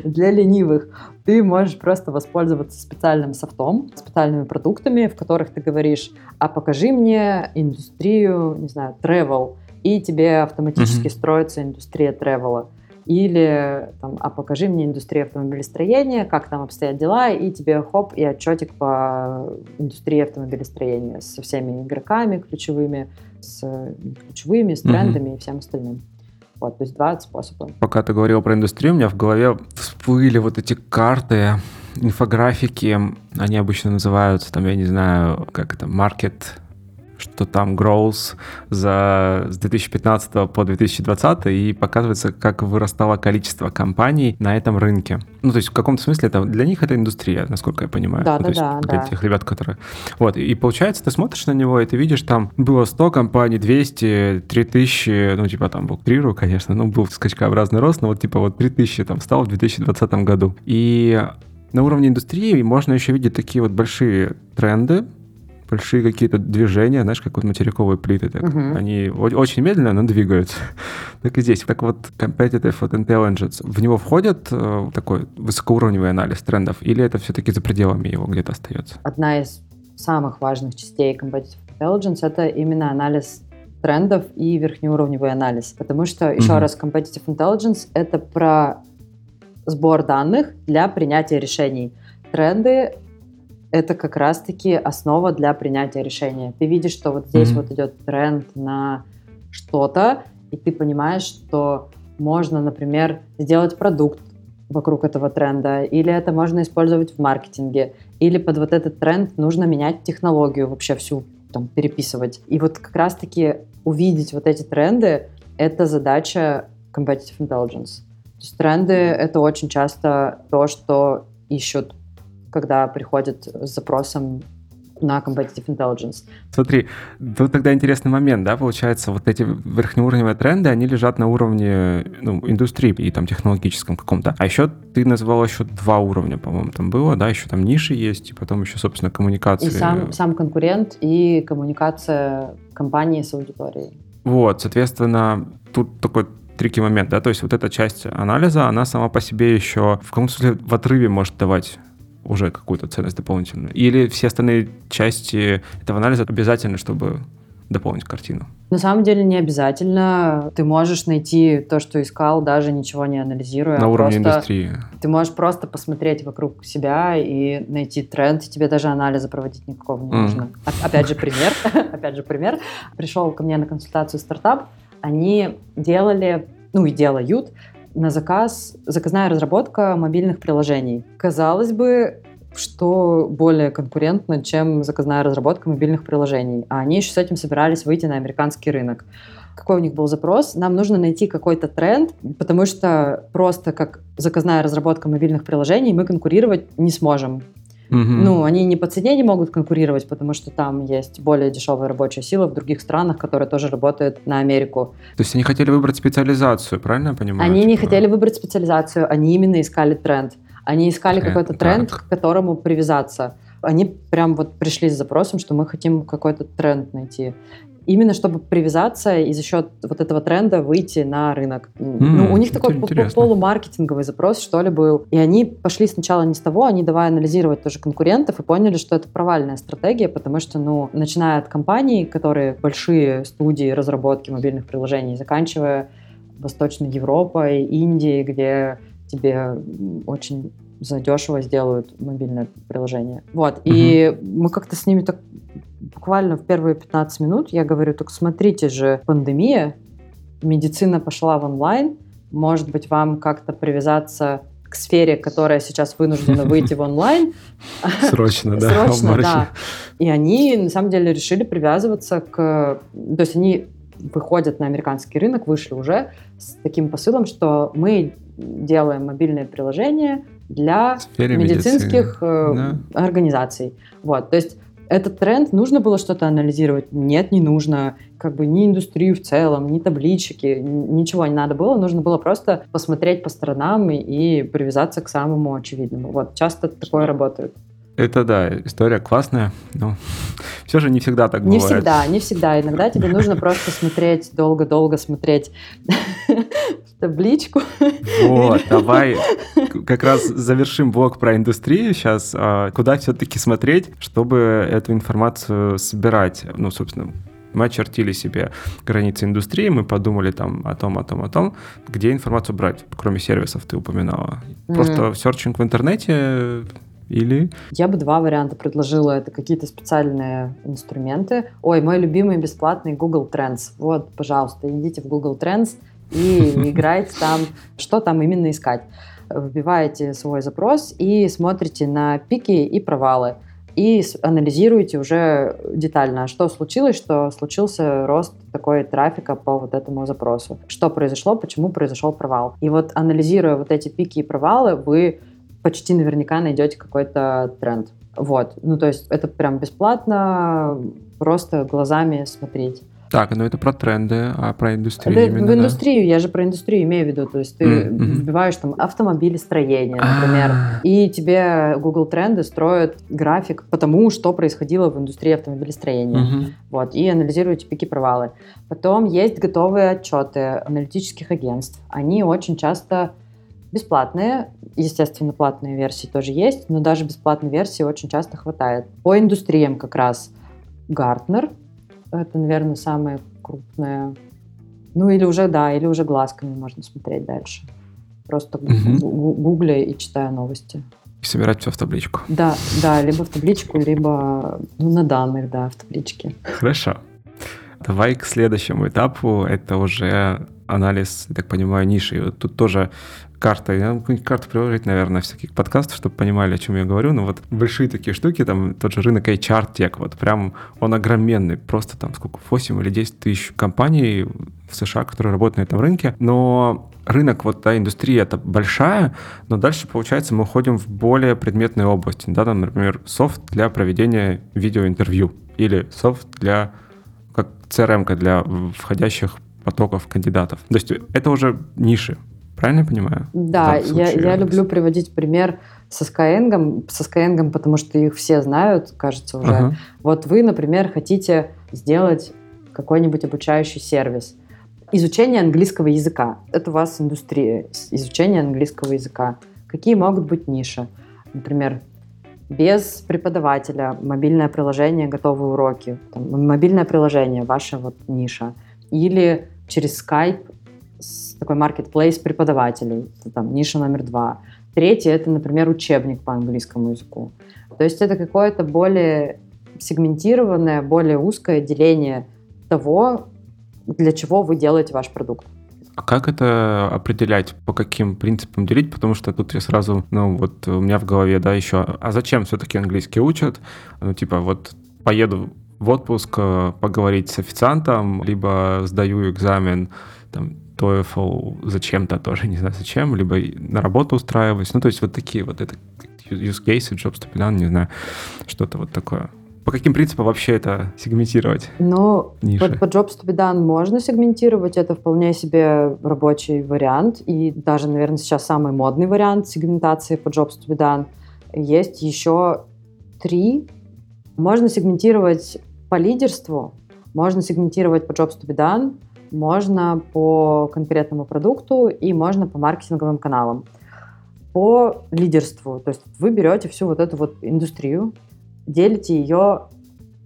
для ленивых. Ты можешь просто воспользоваться специальным софтом, специальными продуктами, в которых ты говоришь, а покажи мне индустрию, не знаю, travel, и тебе автоматически угу. строится индустрия тревела. Или, там, а покажи мне индустрию автомобилестроения, как там обстоят дела, и тебе хоп, и отчетик по индустрии автомобилестроения со всеми игроками ключевыми, с ключевыми, с трендами угу. и всем остальным. Вот, то есть два способа. Пока ты говорил про индустрию, у меня в голове всплыли вот эти карты, инфографики, они обычно называются, там, я не знаю, как это, маркет... что там growth за с две тысячи пятнадцатого по две тысячи двадцатый, и показывается, как вырастало количество компаний на этом рынке. Ну, то есть в каком-то смысле это, для них это индустрия, насколько я понимаю. Да, ну, да, то есть, да, для да. тех ребят, которые... Вот, и, и получается, ты смотришь на него, и ты видишь, там было сто компаний, двести, три тысячи, ну, типа там был триру, конечно, ну, был скачкообразный рост, но вот типа вот три тысячи там стало в две тысячи двадцатом году. И на уровне индустрии можно еще видеть такие вот большие тренды, большие какие-то движения, знаешь, как вот материковые плиты. Так. Uh-huh. Они очень медленно, но двигаются. Так и здесь. Так вот, competitive intelligence, в него входит э, такой высокоуровневый анализ трендов, или это все-таки за пределами его где-то остается? Одна из самых важных частей competitive intelligence — это именно анализ трендов и верхнеуровневый анализ. Потому что, еще uh-huh. раз, competitive intelligence — это про сбор данных для принятия решений. Тренды — это как раз-таки основа для принятия решения. Ты видишь, что вот здесь mm-hmm. вот идет тренд на что-то, и ты понимаешь, что можно, например, сделать продукт вокруг этого тренда, или это можно использовать в маркетинге, или под вот этот тренд нужно менять технологию, вообще всю там переписывать. И вот как раз-таки увидеть вот эти тренды — это задача competitive intelligence. То есть тренды — это очень часто то, что ищут, когда приходят с запросом на competitive intelligence. Смотри, тут тогда интересный момент, да, получается, вот эти верхнеуровневые тренды, они лежат на уровне, ну, индустрии и там технологическом каком-то. А еще ты назвал еще два уровня, по-моему, там было, да, еще там ниши есть, и потом еще, собственно, коммуникации. И сам, сам конкурент, и коммуникация компании с аудиторией. Вот, соответственно, тут такой... трики момент, да, то есть вот эта часть анализа, она сама по себе еще в каком-то смысле в отрыве может давать уже какую-то ценность дополнительную? Или все остальные части этого анализа обязательны, чтобы дополнить картину? На самом деле не обязательно. Ты можешь найти то, что искал, даже ничего не анализируя. На уровне просто индустрии. Ты можешь просто посмотреть вокруг себя и найти тренд, и тебе даже анализа проводить никакого не mm. нужно. Опять же пример. Опять же пример. Пришел ко мне на консультацию стартап. Они делали ну и делают на заказ, заказная разработка мобильных приложений. Казалось бы, что более конкурентно, чем заказная разработка мобильных приложений. А они еще с этим собирались выйти на американский рынок. Какой у них был запрос? Нам нужно найти какой-то тренд, потому что просто как заказная разработка мобильных приложений мы конкурировать не сможем. Угу. Ну, они не по цене не могут конкурировать, потому что там есть более дешевая рабочая сила в других странах, которые тоже работают на Америку. То есть они хотели выбрать специализацию, правильно я понимаю? Они не хотели выбрать специализацию, они именно искали тренд. Они искали тренд, какой-то тренд, да, к которому привязаться. Они прям вот пришли с запросом, что мы хотим какой-то тренд найти. Именно чтобы привязаться и за счет вот этого тренда выйти на рынок. Mm, ну, у них такой полумаркетинговый запрос, что ли, был. И они пошли сначала не с того, они давай анализировать тоже конкурентов и поняли, что это провальная стратегия, потому что, ну, начиная от компаний, которые большие студии разработки мобильных приложений, заканчивая Восточной Европой, Индией, где тебе очень задешево сделают мобильное приложение. Вот, mm-hmm. и мы как-то с ними так буквально в первые пятнадцать минут я говорю, так смотрите же, пандемия, медицина пошла в онлайн, может быть, вам как-то привязаться к сфере, которая сейчас вынуждена выйти в онлайн. Срочно, да. Срочно, да. И они, на самом деле, решили привязываться к... То есть они выходят на американский рынок, вышли уже с таким посылом, что мы делаем мобильное приложение для медицинских да. организаций. Вот, то есть этот тренд, нужно было что-то анализировать? Нет, не нужно. Как бы ни индустрию в целом, ни таблички, ничего не надо было. Нужно было просто посмотреть по сторонам и, и привязаться к самому очевидному. Вот, часто такое работает. Это, да, история классная, но все же не всегда так бывает. Не всегда, не всегда. Иногда тебе нужно просто смотреть, долго-долго смотреть в табличку. Вот, давай как раз завершим блог про индустрию сейчас. Куда все-таки смотреть, чтобы эту информацию собирать? Ну, собственно, мы очертили себе границы индустрии, мы подумали там о том, о том, о том, где информацию брать, кроме сервисов ты упоминала. Просто серчинг в интернете... Или? Я бы два варианта предложила. Это какие-то специальные инструменты. Ой, мой любимый бесплатный Google Trends. Вот, пожалуйста, идите в Google Trends и играйте там, что там именно искать. Вбиваете свой запрос и смотрите на пики и провалы. И анализируете уже детально, что случилось, что случился рост такой трафика по вот этому запросу. Что произошло, почему произошел провал. И вот анализируя вот эти пики и провалы, вы... почти наверняка найдете какой-то тренд. Вот. Ну, то есть это прям бесплатно, просто глазами смотреть. Так, ну это про тренды, а про индустрию да, именно, в индустрию, да? Я же про индустрию имею в виду. То есть ты mm-hmm. вбиваешь там автомобилестроение, например, ah. и тебе Google Тренды строят график по тому, что происходило в индустрии автомобилестроения. Mm-hmm. Вот, и анализируете пики-провалы. Потом есть готовые отчеты аналитических агентств. Они очень часто... бесплатные, естественно, платные версии тоже есть, но даже бесплатной версии очень часто хватает. По индустриям как раз Gartner, это, наверное, самая крупная, ну или уже, да, или уже глазками можно смотреть дальше. Просто угу. гугля и читая новости. И собирать все в табличку. Да, да, либо в табличку, либо ну, на данных, да, в табличке. Хорошо. Давай к следующему этапу, это уже анализ, я так понимаю, ниши. И вот тут тоже карта, я какую-нибудь карту приложить, наверное, всяких подкастов, чтобы понимали, о чем я говорю. Но вот большие такие штуки, там тот же рынок эйч ар-тек, вот прям он огроменный, просто там сколько, восемь или десять тысяч компаний в США, которые работают на этом рынке. Но рынок, вот та индустрия, это большая, но дальше, получается, мы уходим в более предметные области. Да, там, например, софт для проведения видеоинтервью или софт для... как си эр эм-ка для входящих потоков кандидатов. То есть это уже ниши, правильно я понимаю? Да, я, я люблю приводить пример со Skyeng, со Skyeng, потому что их все знают, кажется, уже. Ага. Вот вы, например, хотите сделать какой-нибудь обучающий сервис. Изучение английского языка. Это у вас индустрия. Изучение английского языка. Какие могут быть ниши? Например, без преподавателя, мобильное приложение, готовые уроки, там, мобильное приложение, ваша вот ниша. Или через Skype такой маркетплейс преподавателей, там, ниша номер два. Третье – это, например, учебник по английскому языку. То есть это какое-то более сегментированное, более узкое деление того, для чего вы делаете ваш продукт. А как это определять, по каким принципам делить? Потому что тут я сразу, ну вот у меня в голове, да, еще, а зачем все-таки английский учат? Ну типа вот поеду в отпуск поговорить с официантом, либо сдаю экзамен, там, TOEFL зачем-то тоже, не знаю зачем, либо на работу устраиваюсь. Ну то есть вот такие вот это use cases, Jobs-To-Be-Done, не знаю, что-то вот такое. По каким принципам вообще это сегментировать? Ну, под, под Jobs-To-Be-Done можно сегментировать, это вполне себе рабочий вариант, и даже, наверное, сейчас самый модный вариант сегментации под Jobs-To-Be-Done. Есть еще три. Можно сегментировать по лидерству, можно сегментировать по Jobs-To-Be-Done, можно по конкретному продукту и можно по маркетинговым каналам. По лидерству, то есть вы берете всю вот эту вот индустрию, делите ее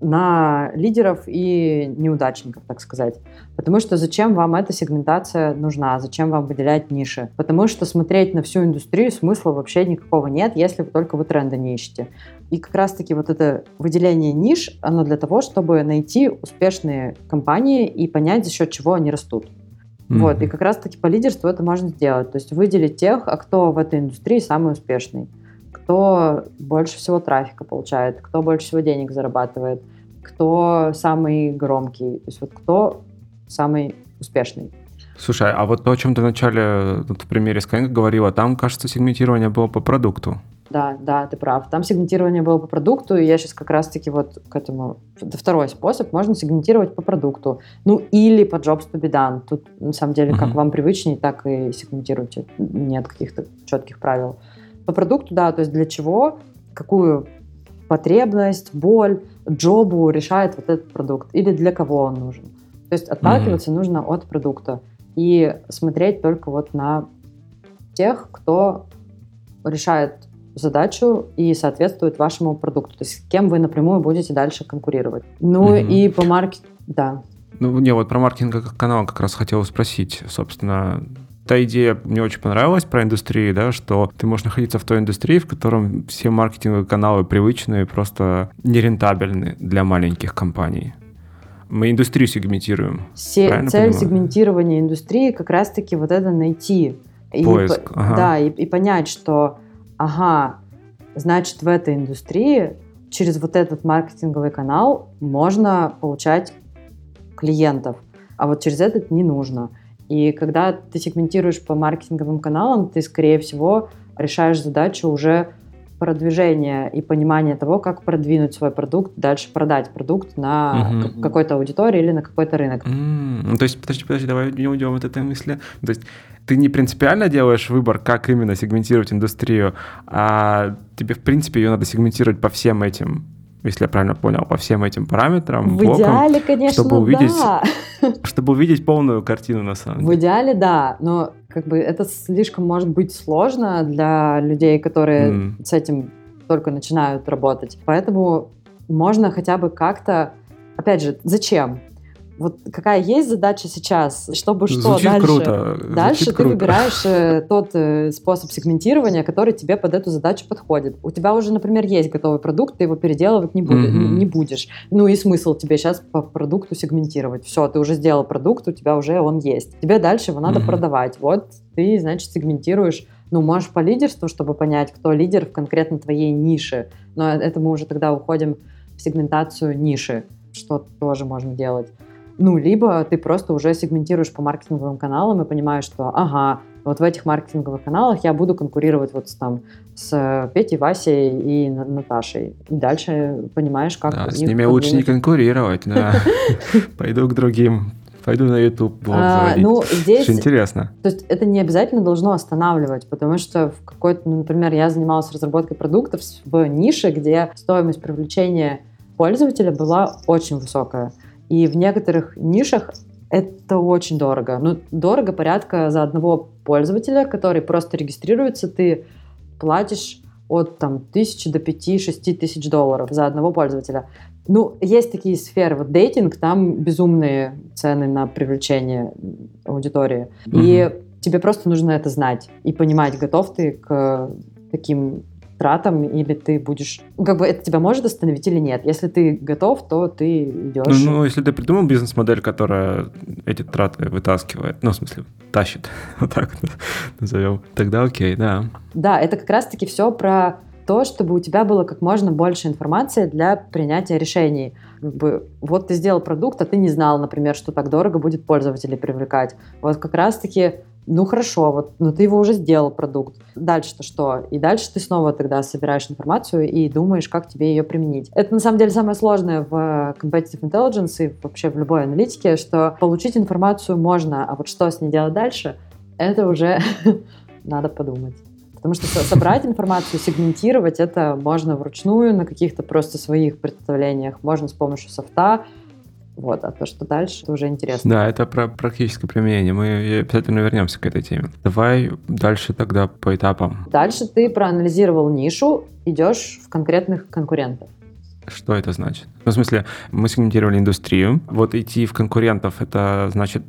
на лидеров и неудачников, так сказать. Потому что зачем вам эта сегментация нужна? Зачем вам выделять ниши? Потому что смотреть на всю индустрию смысла вообще никакого нет, если вы только вы тренды не ищете. И как раз-таки вот это выделение ниш, оно для того, чтобы найти успешные компании и понять, за счет чего они растут. Mm-hmm. Вот. И как раз-таки по лидерству это можно сделать. То есть выделить тех, кто в этой индустрии самый успешный, кто больше всего трафика получает, кто больше всего денег зарабатывает, кто самый громкий, то есть вот кто самый успешный. Слушай, а вот то, о чем ты вначале вот в примере Skyeng говорила, там, кажется, сегментирование было по продукту. Да, да, ты прав. Там сегментирование было по продукту, и я сейчас как раз-таки вот к этому... Второй способ, можно сегментировать по продукту. Ну, или по Jobs-To-Be-Done. Тут, на самом деле, mm-hmm. как вам привычнее, так и сегментируйте. Нет каких-то четких правил. По продукту, да, то есть для чего, какую потребность, боль, джобу решает вот этот продукт, или для кого он нужен. То есть отталкиваться mm-hmm. нужно от продукта и смотреть только вот на тех, кто решает задачу и соответствует вашему продукту, то есть с кем вы напрямую будете дальше конкурировать. Ну mm-hmm. и по маркетингу, да. Ну, не, вот про маркетинг канал как раз хотел спросить, собственно... Та идея мне очень понравилась про индустрии, да, что ты можешь находиться в той индустрии, в котором все маркетинговые каналы привычные, просто нерентабельны для маленьких компаний. Мы индустрию сегментируем. Се- цель понимаю? Сегментирования индустрии как раз-таки вот это найти. Поиск. И, ага. Да, и, и понять, что, ага, значит, в этой индустрии через вот этот маркетинговый канал можно получать клиентов, а вот через этот не нужно. И когда ты сегментируешь по маркетинговым каналам, ты, скорее всего, решаешь задачу уже продвижения и понимания того, как продвинуть свой продукт, дальше продать продукт на mm-hmm. какой-то аудитории или на какой-то рынок. Mm-hmm. Ну, то есть, подожди, подожди, давай не уйдем от этой мысли. То есть ты не принципиально делаешь выбор, как именно сегментировать индустрию, а тебе, в принципе, ее надо сегментировать по всем этим, если я правильно понял, по всем этим параметрам, в блокам, идеале, конечно, чтобы увидеть, да. чтобы увидеть полную картину на самом деле. В идеале, да, но как бы это слишком может быть сложно для людей, которые mm. с этим только начинают работать. Поэтому можно хотя бы как-то, опять же, зачем? Вот какая есть задача сейчас, чтобы что Звучит дальше? Круто. Дальше Звучит ты круто. Выбираешь э, тот э, способ сегментирования, который тебе под эту задачу подходит. У тебя уже, например, есть готовый продукт, ты его переделывать не, буд- mm-hmm. не будешь. Ну и смысл тебе сейчас по продукту сегментировать. Все, ты уже сделал продукт, у тебя уже он есть. Тебе дальше его надо mm-hmm. продавать. Вот ты, значит, сегментируешь. Ну, можешь по лидерству, чтобы понять, кто лидер в конкретно твоей нише. Но это мы уже тогда уходим в сегментацию ниши, что тоже можно делать. Ну, либо ты просто уже сегментируешь по маркетинговым каналам и понимаешь, что, ага, вот в этих маркетинговых каналах я буду конкурировать вот с, там, с Петей, Васей и Наташей. И дальше понимаешь, как... Да, с ними подвинуть. Лучше не конкурировать, да. Пойду к другим, пойду на YouTube блог заводить. Ну, здесь... интересно. То есть это не обязательно должно останавливать, потому что в какой-то, например, я занималась разработкой продуктов в нише, где стоимость привлечения пользователя была очень высокая. И в некоторых нишах это очень дорого. Ну, дорого порядка за одного пользователя, который просто регистрируется, ты платишь от там, тысячи до пяти-шести тысяч долларов за одного пользователя. Ну, есть такие сферы, вот дейтинг, там безумные цены на привлечение аудитории. Mm-hmm. И тебе просто нужно это знать и понимать, готов ты к таким тратам, или ты будешь... Как бы это тебя может остановить или нет? Если ты готов, то ты идешь... Ну, ну если ты придумал бизнес-модель, которая эти траты вытаскивает, ну, в смысле, тащит, вот так назовем, тогда окей, да. Да, это как раз-таки все про то, чтобы у тебя было как можно больше информации для принятия решений. Как бы, вот ты сделал продукт, а ты не знал, например, что так дорого будет пользователей привлекать. Вот как раз-таки... Ну хорошо, вот, но ты его уже сделал, продукт. Дальше-то что? И дальше ты снова тогда собираешь информацию и думаешь, как тебе ее применить. Это на самом деле самое сложное в Competitive Intelligence и вообще в любой аналитике, что получить информацию можно, а вот что с ней делать дальше, это уже надо подумать. Потому что собрать информацию, сегментировать это можно вручную на каких-то просто своих представлениях, можно с помощью софта. Вот, а то, что дальше, это уже интересно. Да, это про практическое применение. Мы обязательно вернемся к этой теме. Давай дальше тогда по этапам. Дальше ты проанализировал нишу, идешь в конкретных конкурентов. Что это значит? Ну, в смысле, мы сегментировали индустрию. Вот идти в конкурентов, это значит,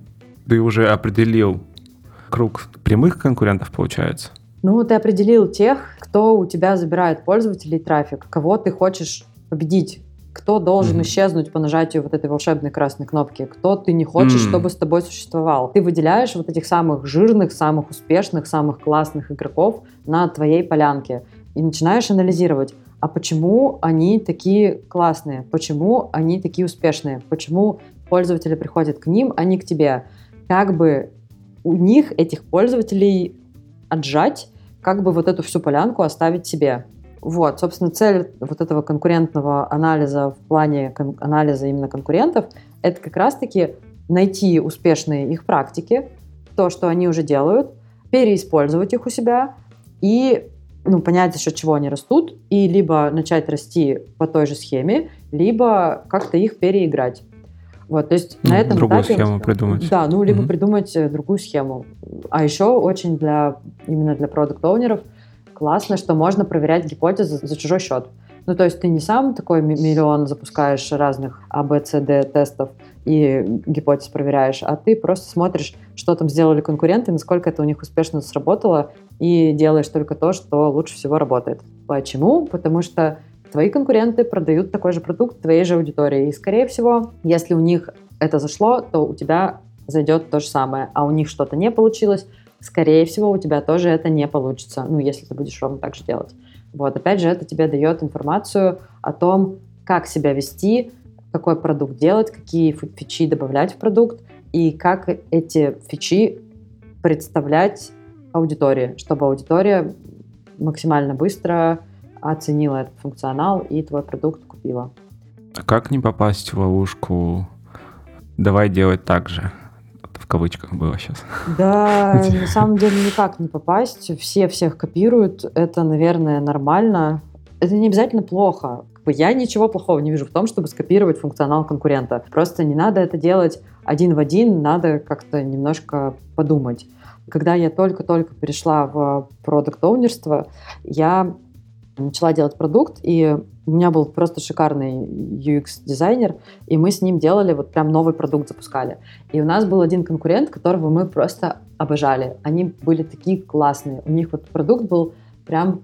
ты уже определил круг прямых конкурентов, получается? Ну, ты определил тех, кто у тебя забирает пользователей, трафик, кого ты хочешь победить. Кто должен mm-hmm. исчезнуть по нажатию вот этой волшебной красной кнопки? Кто ты не хочешь, mm-hmm. чтобы с тобой существовал? Ты выделяешь вот этих самых жирных, самых успешных, самых классных игроков на твоей полянке и начинаешь анализировать, а почему они такие классные, почему они такие успешные, почему пользователи приходят к ним, а не к тебе. Как бы у них этих пользователей отжать, как бы вот эту всю полянку оставить себе. Вот, собственно, цель вот этого конкурентного анализа в плане кон- анализа именно конкурентов – это как раз-таки найти успешные их практики, то, что они уже делают, переиспользовать их у себя и, ну, понять, за счет чего они растут, и либо начать расти по той же схеме, либо как-то их переиграть. Вот, то есть ну, на этом другую этапе, схему придумать. Да, ну, либо mm-hmm. придумать другую схему. А еще очень для, именно для продакт-оунеров классно, что можно проверять гипотезы за чужой счет. Ну, то есть ты не сам такой миллион запускаешь разных а бэ цэ дэ тестов и гипотез проверяешь, а ты просто смотришь, что там сделали конкуренты, насколько это у них успешно сработало, и делаешь только то, что лучше всего работает. Почему? Потому что твои конкуренты продают такой же продукт твоей же аудитории, и, скорее всего, если у них это зашло, то у тебя зайдет то же самое, а у них что-то не получилось, скорее всего, у тебя тоже это не получится, ну, если ты будешь ровно так же делать. Вот, опять же, это тебе дает информацию о том, как себя вести, какой продукт делать, какие фичи добавлять в продукт, и как эти фичи представлять аудитории, чтобы аудитория максимально быстро оценила этот функционал и твой продукт купила. А как не попасть в ловушку «давай делать так же»? В кавычках было сейчас. Да, на самом деле никак не попасть. Все всех копируют. Это, наверное, нормально. Это не обязательно плохо. Я ничего плохого не вижу в том, чтобы скопировать функционал конкурента. Просто не надо это делать один в один, надо как-то немножко подумать. Когда я только-только перешла в продакт-оунерство, я начала делать продукт, и у меня был просто шикарный ю экс-дизайнер, и мы с ним делали, вот прям новый продукт запускали. И у нас был один конкурент, которого мы просто обожали. Они были такие классные. У них вот продукт был прям...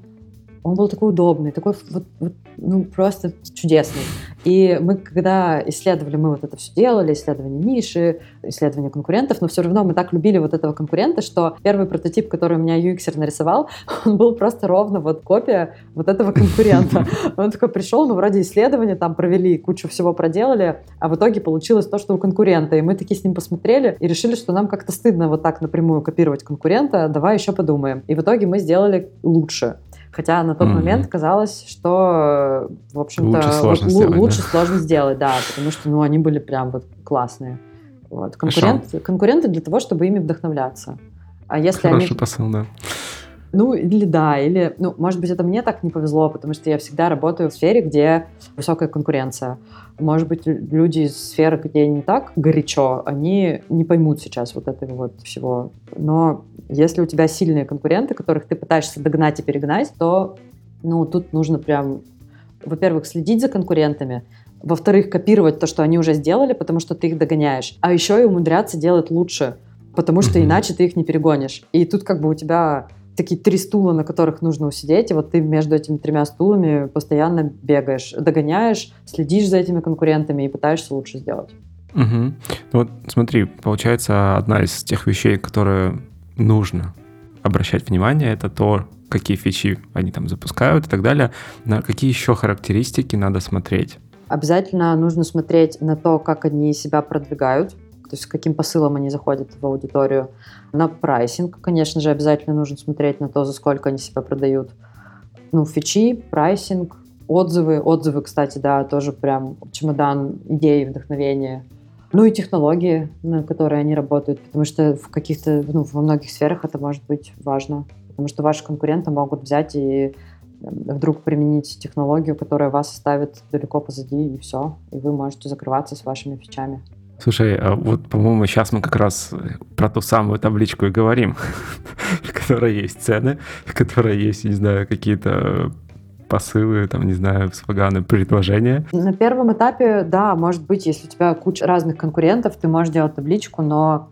Он был такой удобный, такой вот, вот, ну, просто чудесный. И мы, когда исследовали, мы вот это все делали, исследование ниши, исследование конкурентов, но все равно мы так любили вот этого конкурента, что первый прототип, который у меня ю экс-ер нарисовал, он был просто ровно вот копия вот этого конкурента. Он такой пришел, мы вроде исследования там провели, кучу всего проделали, а в итоге получилось то, что у конкурента. И мы такие с ним посмотрели и решили, что нам как-то стыдно вот так напрямую копировать конкурента, давай еще подумаем. И в итоге мы сделали лучше. Хотя на тот mm-hmm. момент казалось, что, в общем-то, лучше сложно, л- сделать, лучше да? сложно сделать, да, потому что, ну, они были прям вот классные. Вот. Конкуренты, конкуренты для того, чтобы ими вдохновляться. А если Хороший они... посыл, да. Ну, или да, или, ну, может быть, это мне так не повезло, потому что я всегда работаю в сфере, где высокая конкуренция. Может быть, люди из сферы, где не так горячо, они не поймут сейчас вот этого вот всего. Но если у тебя сильные конкуренты, которых ты пытаешься догнать и перегнать, то, ну, тут нужно прям, во-первых, следить за конкурентами, во-вторых, копировать то, что они уже сделали, потому что ты их догоняешь, а еще и умудряться делать лучше, потому что иначе ты их не перегонишь. И тут как бы у тебя такие три стула, на которых нужно усидеть, и вот ты между этими тремя стулами постоянно бегаешь, догоняешь, следишь за этими конкурентами и пытаешься лучше сделать. Угу. Вот смотри, получается, одна из тех вещей, которые нужно обращать внимание, это то, какие фичи они там запускают и так далее. На какие еще характеристики надо смотреть? Обязательно нужно смотреть на то, как они себя продвигают, то есть с каким посылом они заходят в аудиторию. На прайсинг, конечно же, обязательно нужно смотреть на то, за сколько они себя продают. Ну, фичи, прайсинг, отзывы. Отзывы, кстати, да, тоже прям чемодан идей, вдохновения. Ну и технологии, на которые они работают, потому что в каких-то, ну, во многих сферах это может быть важно, потому что ваши конкуренты могут взять и вдруг применить технологию, которая вас оставит далеко позади, и все, и вы можете закрываться с вашими фичами. Слушай, а вот, по-моему, сейчас мы как раз про ту самую табличку и говорим, в которой есть цены, в которой есть, не знаю, какие-то посылы, там, не знаю, слоганы, предложения. На первом этапе, да, может быть, если у тебя куча разных конкурентов, ты можешь делать табличку, но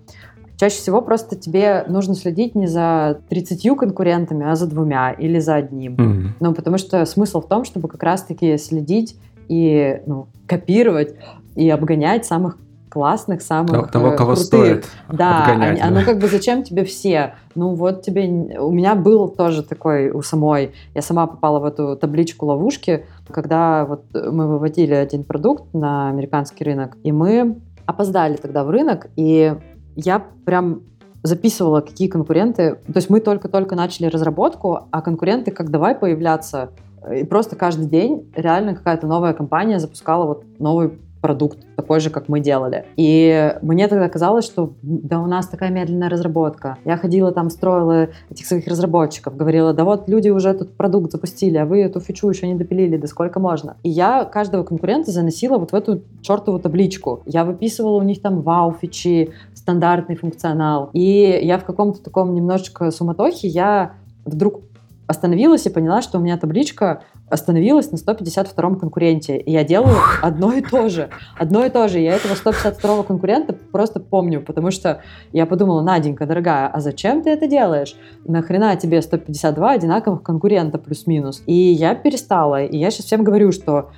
чаще всего просто тебе нужно следить не за тридцатью конкурентами, а за двумя или за одним. Mm-hmm. Ну, потому что смысл в том, чтобы как раз-таки следить и, ну, копировать и обгонять самых классных, самых того, кого крутых. Стоит да, обгонять, а, да. А ну как бы зачем тебе все? Ну вот тебе... У меня был тоже такой у самой... Я сама попала в эту табличку ловушки, когда вот мы выводили один продукт на американский рынок, и мы опоздали тогда в рынок, и я прям записывала, какие конкуренты... То есть мы только-только начали разработку, а конкуренты как давай появляться. И просто каждый день реально какая-то новая компания запускала вот новый продукт, такой же, как мы делали. И мне тогда казалось, что да у нас такая медленная разработка. Я ходила там, строила этих своих разработчиков, говорила, да вот люди уже тут продукт запустили, а вы эту фичу еще не допилили, да сколько можно. И я каждого конкурента заносила вот в эту чертову табличку. Я выписывала у них там вау-фичи, стандартный функционал. И я в каком-то таком немножечко суматохе, я вдруг остановилась и поняла, что у меня табличка остановилась на сто пятьдесят втором конкуренте. И я делаю одно и то же. Одно и то же. Я этого сто пятьдесят второго конкурента просто помню, потому что я подумала, Наденька, дорогая, а зачем ты это делаешь? Нахрена тебе сто пятьдесят два одинаковых конкурента плюс-минус? И я перестала. И я сейчас всем говорю, что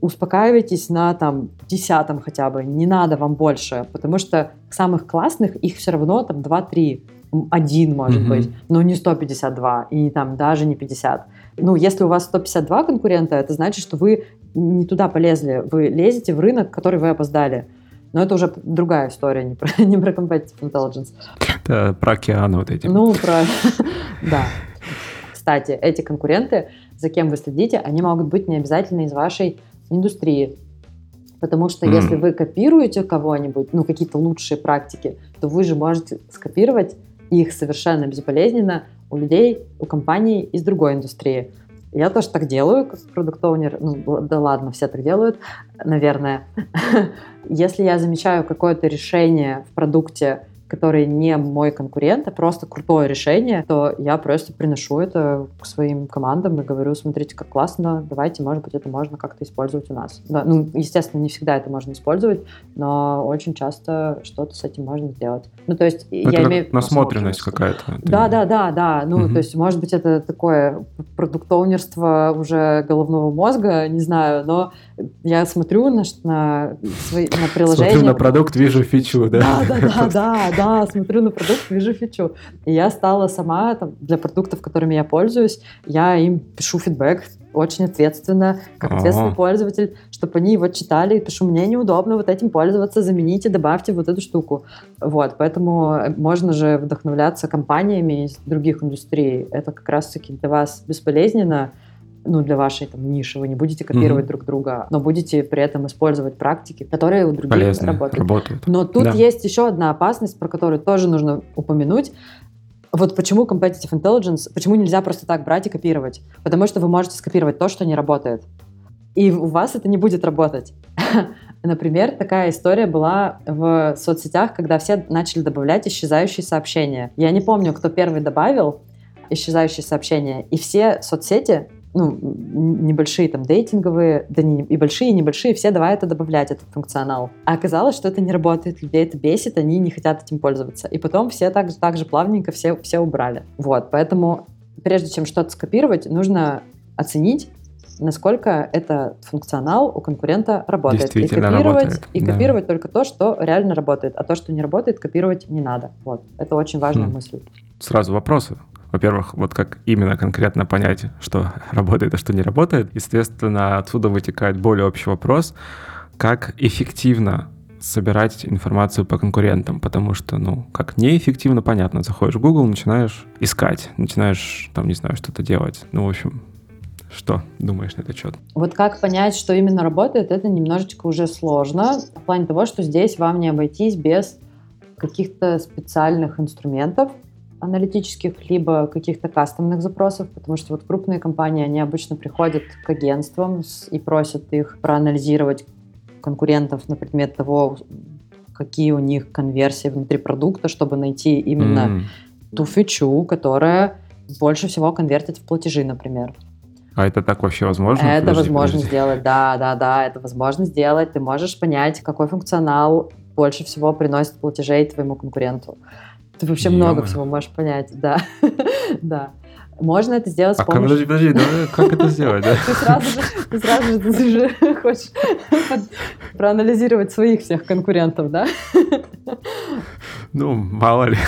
успокаивайтесь на там десятом хотя бы. Не надо вам больше. Потому что самых классных их все равно там два-три. Один, может mm-hmm. быть, но не сто пятьдесят два и там даже не пятьдесят. Ну, если у вас сто пятьдесят два конкурента, это значит, что вы не туда полезли, вы лезете в рынок, который вы опоздали. Но это уже другая история, не про, не про Competitive Intelligence. Это про океан вот эти. Ну, про... да. Кстати, эти конкуренты, за кем вы следите, они могут быть не обязательно из вашей индустрии. Потому что mm. если вы копируете кого-нибудь, ну, какие-то лучшие практики, то вы же можете скопировать их совершенно безболезненно у людей, у компаний из другой индустрии. Я тоже так делаю, как продукт-оунер. Ну, да ладно, все так делают, наверное. Если я замечаю какое-то решение в продукте, которое не мой конкурент, а просто крутое решение, то я просто приношу это к своим командам и говорю, смотрите, как классно, давайте, может быть, это можно как-то использовать у нас. Да, ну, естественно, не всегда это можно использовать, но очень часто что-то с этим можно сделать. Ну, то есть, это я имею... насмотренность какая-то. Да-да-да-да. Ну, угу. То есть, может быть, это такое продукт-оунерство уже головного мозга, не знаю, но я смотрю на, на, свои, на приложение. Смотрю на продукт, вижу фичу, да? Да-да-да-да. Да, смотрю на продукт, вижу фичу. И я стала сама, там, для продуктов, которыми я пользуюсь, я им пишу фидбэк очень ответственно, как А-а-а. ответственный пользователь, чтобы они его читали, и пишу, мне неудобно вот этим пользоваться, замените, добавьте вот эту штуку. Вот, поэтому можно же вдохновляться компаниями из других индустрий. Это как раз-таки для вас бесполезненно, ну, для вашей там ниши, вы не будете копировать mm-hmm. друг друга, но будете при этом использовать практики, которые у других Полезные, работают. работают. Но тут да. есть еще одна опасность, про которую тоже нужно упомянуть. Вот почему Competitive Intelligence, почему нельзя просто так брать и копировать? Потому что вы можете скопировать то, что не работает. И у вас это не будет работать. Например, такая история была в соцсетях, когда все начали добавлять исчезающие сообщения. Я не помню, кто первый добавил исчезающие сообщения, и все соцсети ну, небольшие там дейтинговые, да не, и большие, и небольшие, все давай это добавлять, этот функционал. А оказалось, что это не работает, людей это бесит, они не хотят этим пользоваться. И потом все так, так же плавненько все, все убрали. Вот, поэтому прежде чем что-то скопировать, нужно оценить, насколько этот функционал у конкурента работает. И копировать, работает, и копировать да. только то, что реально работает. А то, что не работает, копировать не надо. Вот. Это очень важная mm. мысль. Сразу вопросы. Во-первых, вот как именно конкретно понять, что работает, а что не работает. Естественно, отсюда вытекает более общий вопрос, как эффективно собирать информацию по конкурентам, потому что, ну, как неэффективно, понятно. Заходишь в Google, начинаешь искать, начинаешь, там, не знаю, что-то делать. Ну, в общем... Что думаешь на этот счет? Вот как понять, что именно работает, это немножечко уже сложно. В плане того, что здесь вам не обойтись без каких-то специальных инструментов аналитических, либо каких-то кастомных запросов, потому что вот крупные компании, они обычно приходят к агентствам и просят их проанализировать конкурентов на предмет того, какие у них конверсии внутри продукта, чтобы найти именно mm. ту фичу, которая больше всего конвертит в платежи, например. А это так вообще возможно? Это подожди, возможно подожди. сделать, да, да, да, это возможно сделать. Ты можешь понять, какой функционал больше всего приносит платежей твоему конкуренту. Ты вообще Е-мое. много всего можешь понять, да. да. Можно это сделать а с помощью... Подожди, подожди, давай, как это сделать? Да? Ты сразу же, ты сразу же, ты же хочешь проанализировать своих всех конкурентов, да? Ну, мало ли.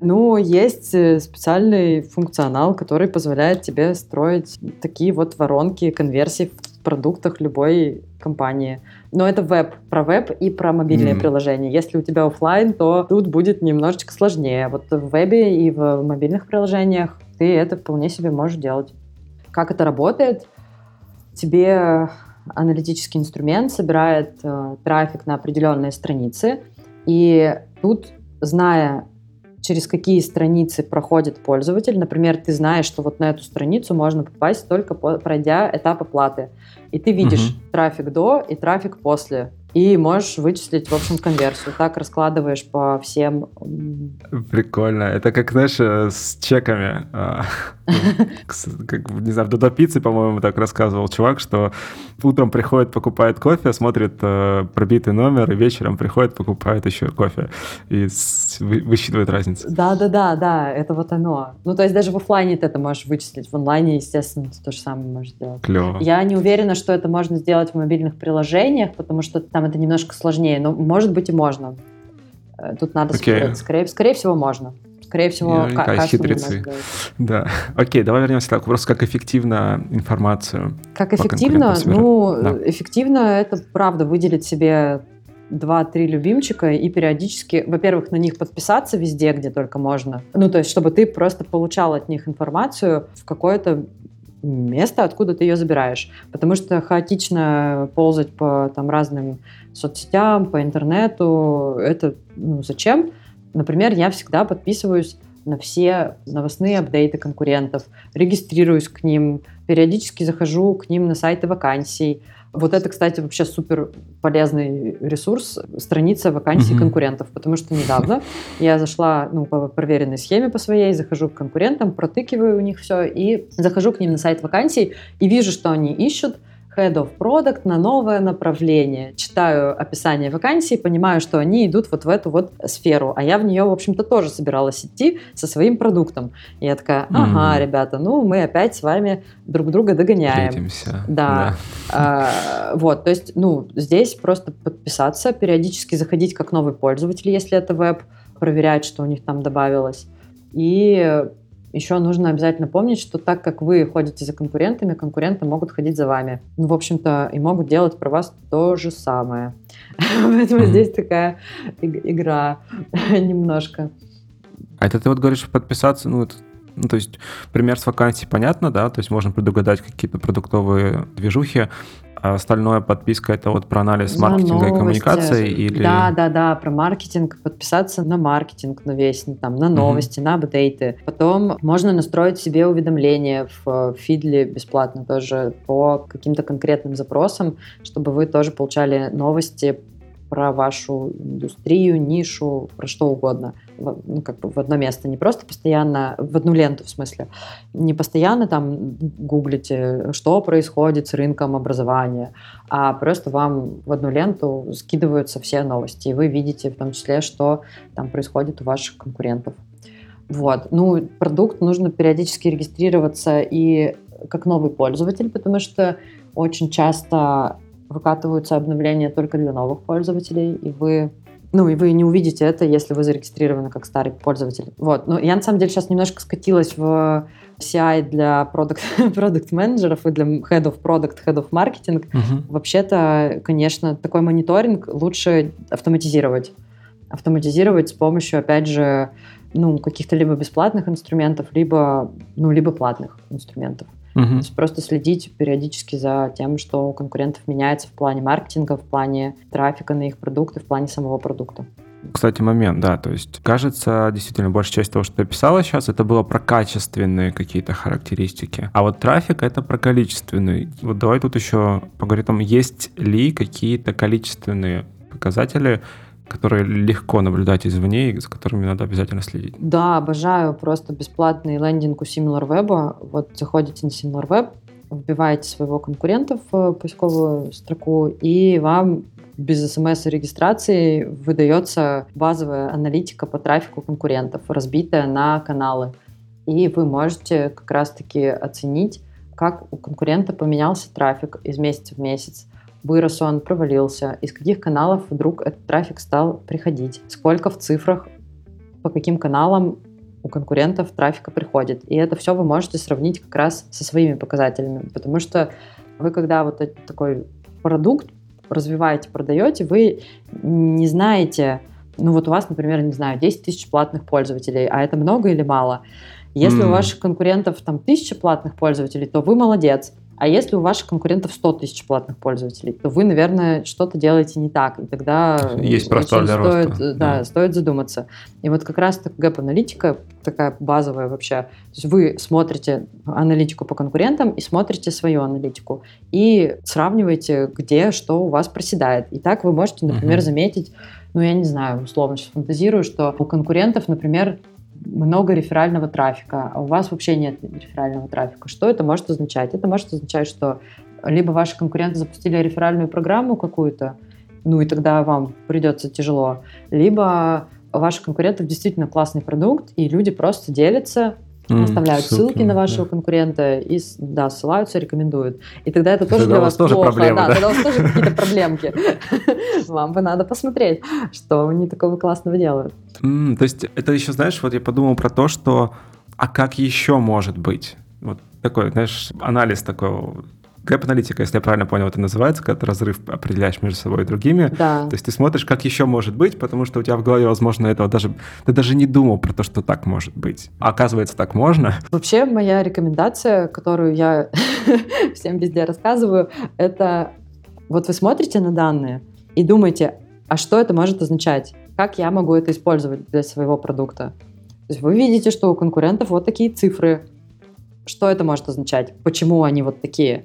Ну, есть специальный функционал, который позволяет тебе строить такие вот воронки конверсий в продуктах любой компании. Но это веб, про веб и про мобильные mm-hmm. приложения. Если у тебя офлайн, то тут будет немножечко сложнее. Вот в вебе и в мобильных приложениях ты это вполне себе можешь делать. Как это работает? Тебе аналитический инструмент собирает э, трафик на определенные страницы, и тут, зная, через какие страницы проходит пользователь. Например, ты знаешь, что вот на эту страницу можно попасть, только по, пройдя этап оплаты. И ты видишь угу. трафик до и трафик после. И можешь вычислить, в общем, конверсию. Так раскладываешь по всем... Прикольно. Это как, знаешь, с чеками. Не знаю, в Додо Пицце, по-моему, так рассказывал чувак, что утром приходит, покупает кофе, смотрит пробитый номер, и вечером приходит, покупает еще кофе. И высчитывает разницу. Да-да-да, да, это вот оно. Ну, то есть даже в офлайне ты это можешь вычислить. В онлайне, естественно, ты то же самое можешь делать. Клево. Я не уверена, что это можно сделать в мобильных приложениях, потому что там это немножко сложнее, но, может быть, и можно. Тут надо okay. смотреть. Скорее, скорее всего, можно. Скорее всего, yeah, к- хитрецы. Да. Окей, okay, давай вернемся к вопросу, как эффективно информацию. Как эффективно? Ну, да. эффективно это, правда, выделить себе два-три любимчика и периодически, во-первых, на них подписаться везде, где только можно. Ну, то есть, чтобы ты просто получал от них информацию в какое-то место, откуда ты ее забираешь. Потому что хаотично ползать по там, разным соцсетям, по интернету, это ну, зачем? Например, я всегда подписываюсь на все новостные апдейты конкурентов, регистрируюсь к ним, периодически захожу к ним на сайты вакансий. Вот это, кстати, вообще супер полезный ресурс, страница вакансий mm-hmm. конкурентов, потому что недавно я зашла ну, по проверенной схеме по своей, захожу к конкурентам, протыкиваю у них все и захожу к ним на сайт вакансий и вижу, что они ищут Head of Product на новое направление. Читаю описание вакансий, понимаю, что они идут вот в эту вот сферу, а я в нее, в общем-то, тоже собиралась идти со своим продуктом. И я такая, ага, mm-hmm. ребята, ну мы опять с вами друг друга догоняем. Встретимся. Да. да. А, вот, то есть, ну, здесь просто подписаться, периодически заходить как новый пользователь, если это веб, проверять, что у них там добавилось. И... Еще нужно обязательно помнить, что так как вы ходите за конкурентами, конкуренты могут ходить за вами. Ну, в общем-то, и могут делать про вас то же самое. Поэтому здесь такая игра немножко. А это ты вот говоришь подписаться, ну, то есть пример с вакансией понятно, да? То есть можно предугадать какие-то продуктовые движухи, а остальное подписка это вот про анализ маркетинга и коммуникации? Или... Да, да, да, про маркетинг, подписаться на маркетинг, на весь, там, на новости, mm-hmm. на апдейты. Потом можно настроить себе уведомления в фидле бесплатно тоже по каким-то конкретным запросам, чтобы вы тоже получали новости про вашу индустрию, нишу, про что угодно. Ну, как бы в одно место, не просто постоянно, в одну ленту в смысле, не постоянно там гуглите, что происходит с рынком образования, а просто вам в одну ленту скидываются все новости, и вы видите в том числе, что там происходит у ваших конкурентов. Вот. Ну, продукт нужно периодически регистрироваться и как новый пользователь, потому что очень часто выкатываются обновления только для новых пользователей, и вы... Ну, и вы не увидите это, если вы зарегистрированы как старый пользователь. Вот. Но я, на самом деле, сейчас немножко скатилась в си ай для продакт-менеджеров и для head of product, head of marketing. Uh-huh. Вообще-то, конечно, такой мониторинг лучше автоматизировать. Автоматизировать с помощью, опять же, ну, каких-то либо бесплатных инструментов, либо, ну, либо платных инструментов. Uh-huh. То есть просто следить периодически за тем, что у конкурентов меняется в плане маркетинга, в плане трафика на их продукты, в плане самого продукта. Кстати, момент, да, то есть, кажется, действительно, большая часть того, что ты описала сейчас, это было про качественные какие-то характеристики, а вот трафик — это про количественные. Вот давай тут еще поговорим о том, есть ли какие-то количественные показатели, которые легко наблюдать извне и за которыми надо обязательно следить. Да, обожаю просто бесплатный лендинг у SimilarWeb. Вот заходите на SimilarWeb, вбиваете своего конкурента в поисковую строку, и вам без смс и регистрации выдается базовая аналитика по трафику конкурентов, разбитая на каналы. И вы можете как раз-таки оценить, как у конкурента поменялся трафик из месяца в месяц. Вырос он, провалился, из каких каналов вдруг этот трафик стал приходить, сколько в цифрах, по каким каналам у конкурентов трафика приходит. И это все вы можете сравнить как раз со своими показателями, потому что вы, когда вот такой продукт развиваете, продаете, вы не знаете, ну вот у вас, например, не знаю, десять тысяч платных пользователей, а это много или мало? Если mm. у ваших конкурентов там тысяча платных пользователей, то вы молодец. А если у ваших конкурентов сто тысяч платных пользователей, то вы, наверное, что-то делаете не так. И тогда есть простор для стоит, роста. Да, да. Стоит задуматься. И вот как раз гэп-аналитика такая базовая вообще. То есть вы смотрите аналитику по конкурентам и смотрите свою аналитику. И сравниваете, где что у вас проседает. И так вы можете, например, угу. заметить, ну, я не знаю, условно сейчас фантазирую, что у конкурентов, например, много реферального трафика, а у вас вообще нет реферального трафика. Что это может означать? Это может означать, что либо ваши конкуренты запустили реферальную программу какую-то, ну и тогда вам придется тяжело, либо у ваших конкурентов действительно классный продукт, и люди просто делятся, mm, оставляют ссылки, ссылки на вашего да. конкурента и да, ссылаются, рекомендуют. И тогда это тоже тогда для вас плохо. Проблема, да, да? Тогда у вас тоже какие-то проблемки. Вам бы надо посмотреть, что они такого классного делают. Mm, то есть это еще, знаешь, вот я подумал про то, что а как еще может быть? Вот такой, знаешь, анализ такого... Гэп-аналитика, если я правильно понял, это называется, когда ты разрыв определяешь между собой и другими. Да. То есть ты смотришь, как еще может быть, потому что у тебя в голове, возможно, этого даже... Ты даже не думал про то, что так может быть. А оказывается, так можно. Вообще, моя рекомендация, которую я всем везде рассказываю, это вот вы смотрите на данные и думаете, а что это может означать? Как я могу это использовать для своего продукта? То есть вы видите, что у конкурентов вот такие цифры. Что это может означать? Почему они вот такие?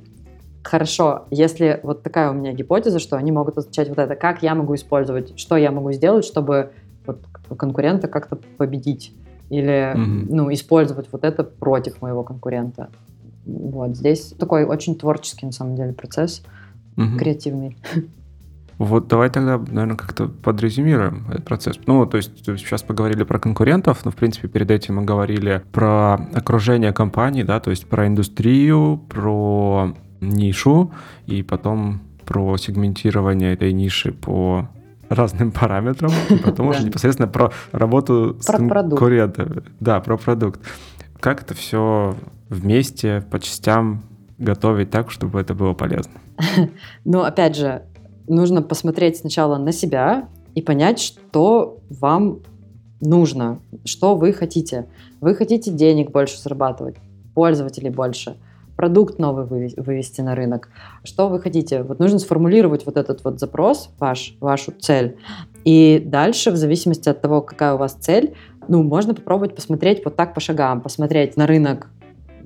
Хорошо, если вот такая у меня гипотеза, что они могут означать вот это, как я могу использовать, что я могу сделать, чтобы вот конкурента как-то победить или mm-hmm. ну, использовать вот это против моего конкурента. Вот здесь такой очень творческий, на самом деле, процесс, mm-hmm. креативный. Вот давай тогда, наверное, как-то подрезюмируем этот процесс. Ну, то есть сейчас поговорили про конкурентов, но, в принципе, перед этим мы говорили про окружение компании, да, то есть про индустрию, про нишу, и потом про сегментирование этой ниши по разным параметрам, и потом уже непосредственно про работу с конкурентами. Да, про продукт. Как это все вместе, по частям готовить так, чтобы это было полезно? Ну, опять же, нужно посмотреть сначала на себя и понять, что вам нужно, что вы хотите. Вы хотите денег больше зарабатывать, пользователей больше, продукт новый вывести на рынок. Что вы хотите? Вот нужно сформулировать вот этот вот запрос, ваш, вашу цель. И дальше, в зависимости от того, какая у вас цель, ну, можно попробовать посмотреть вот так по шагам, посмотреть на рынок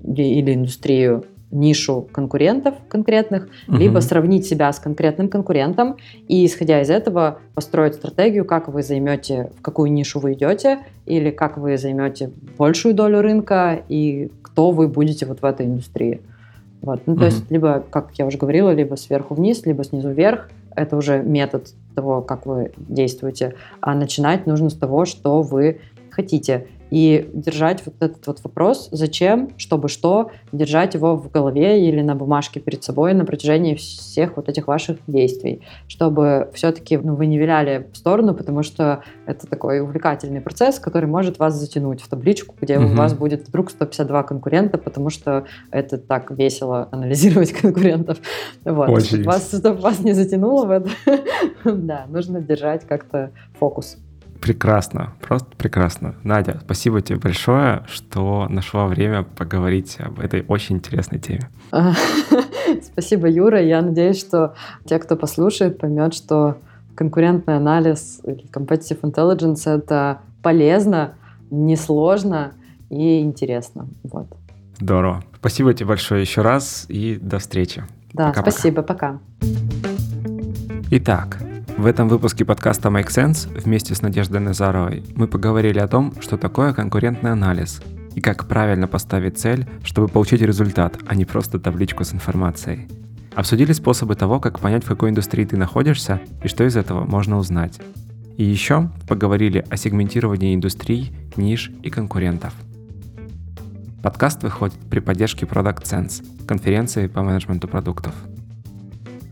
или индустрию, нишу конкурентов конкретных, угу. либо сравнить себя с конкретным конкурентом и, исходя из этого, построить стратегию, как вы займете, в какую нишу вы идете, или как вы займете большую долю рынка, и кто вы будете вот в этой индустрии. Вот. Ну, то угу. есть, либо, как я уже говорила, либо сверху вниз, либо снизу вверх. Это уже метод того, как вы действуете. А начинать нужно с того, что вы хотите. И держать вот этот вот вопрос, зачем, чтобы что, держать его в голове или на бумажке перед собой на протяжении всех вот этих ваших действий, чтобы все-таки ну, вы не виляли в сторону, потому что это такой увлекательный процесс, который может вас затянуть в табличку, где угу. у вас будет вдруг сто пятьдесят два конкурента, потому что это так весело анализировать конкурентов. Вот. Очень. Чтобы вас, чтобы вас не затянуло в это, да, нужно держать как-то фокус. Прекрасно, просто прекрасно. Надя, спасибо тебе большое, что нашла время поговорить об этой очень интересной теме. Спасибо, Юра. Я надеюсь, что те, кто послушает, поймет, что конкурентный анализ, competitive intelligence — это полезно, несложно и интересно. Вот. Здорово. Спасибо тебе большое еще раз и до встречи. Да, пока, спасибо, пока. пока. Итак, в этом выпуске подкаста Make Sense вместе с Надеждой Назаровой мы поговорили о том, что такое конкурентный анализ и как правильно поставить цель, чтобы получить результат, а не просто табличку с информацией. Обсудили способы того, как понять, в какой индустрии ты находишься и что из этого можно узнать. И еще поговорили о сегментировании индустрий, ниш и конкурентов. Подкаст выходит при поддержке Product Sense, конференции по менеджменту продуктов.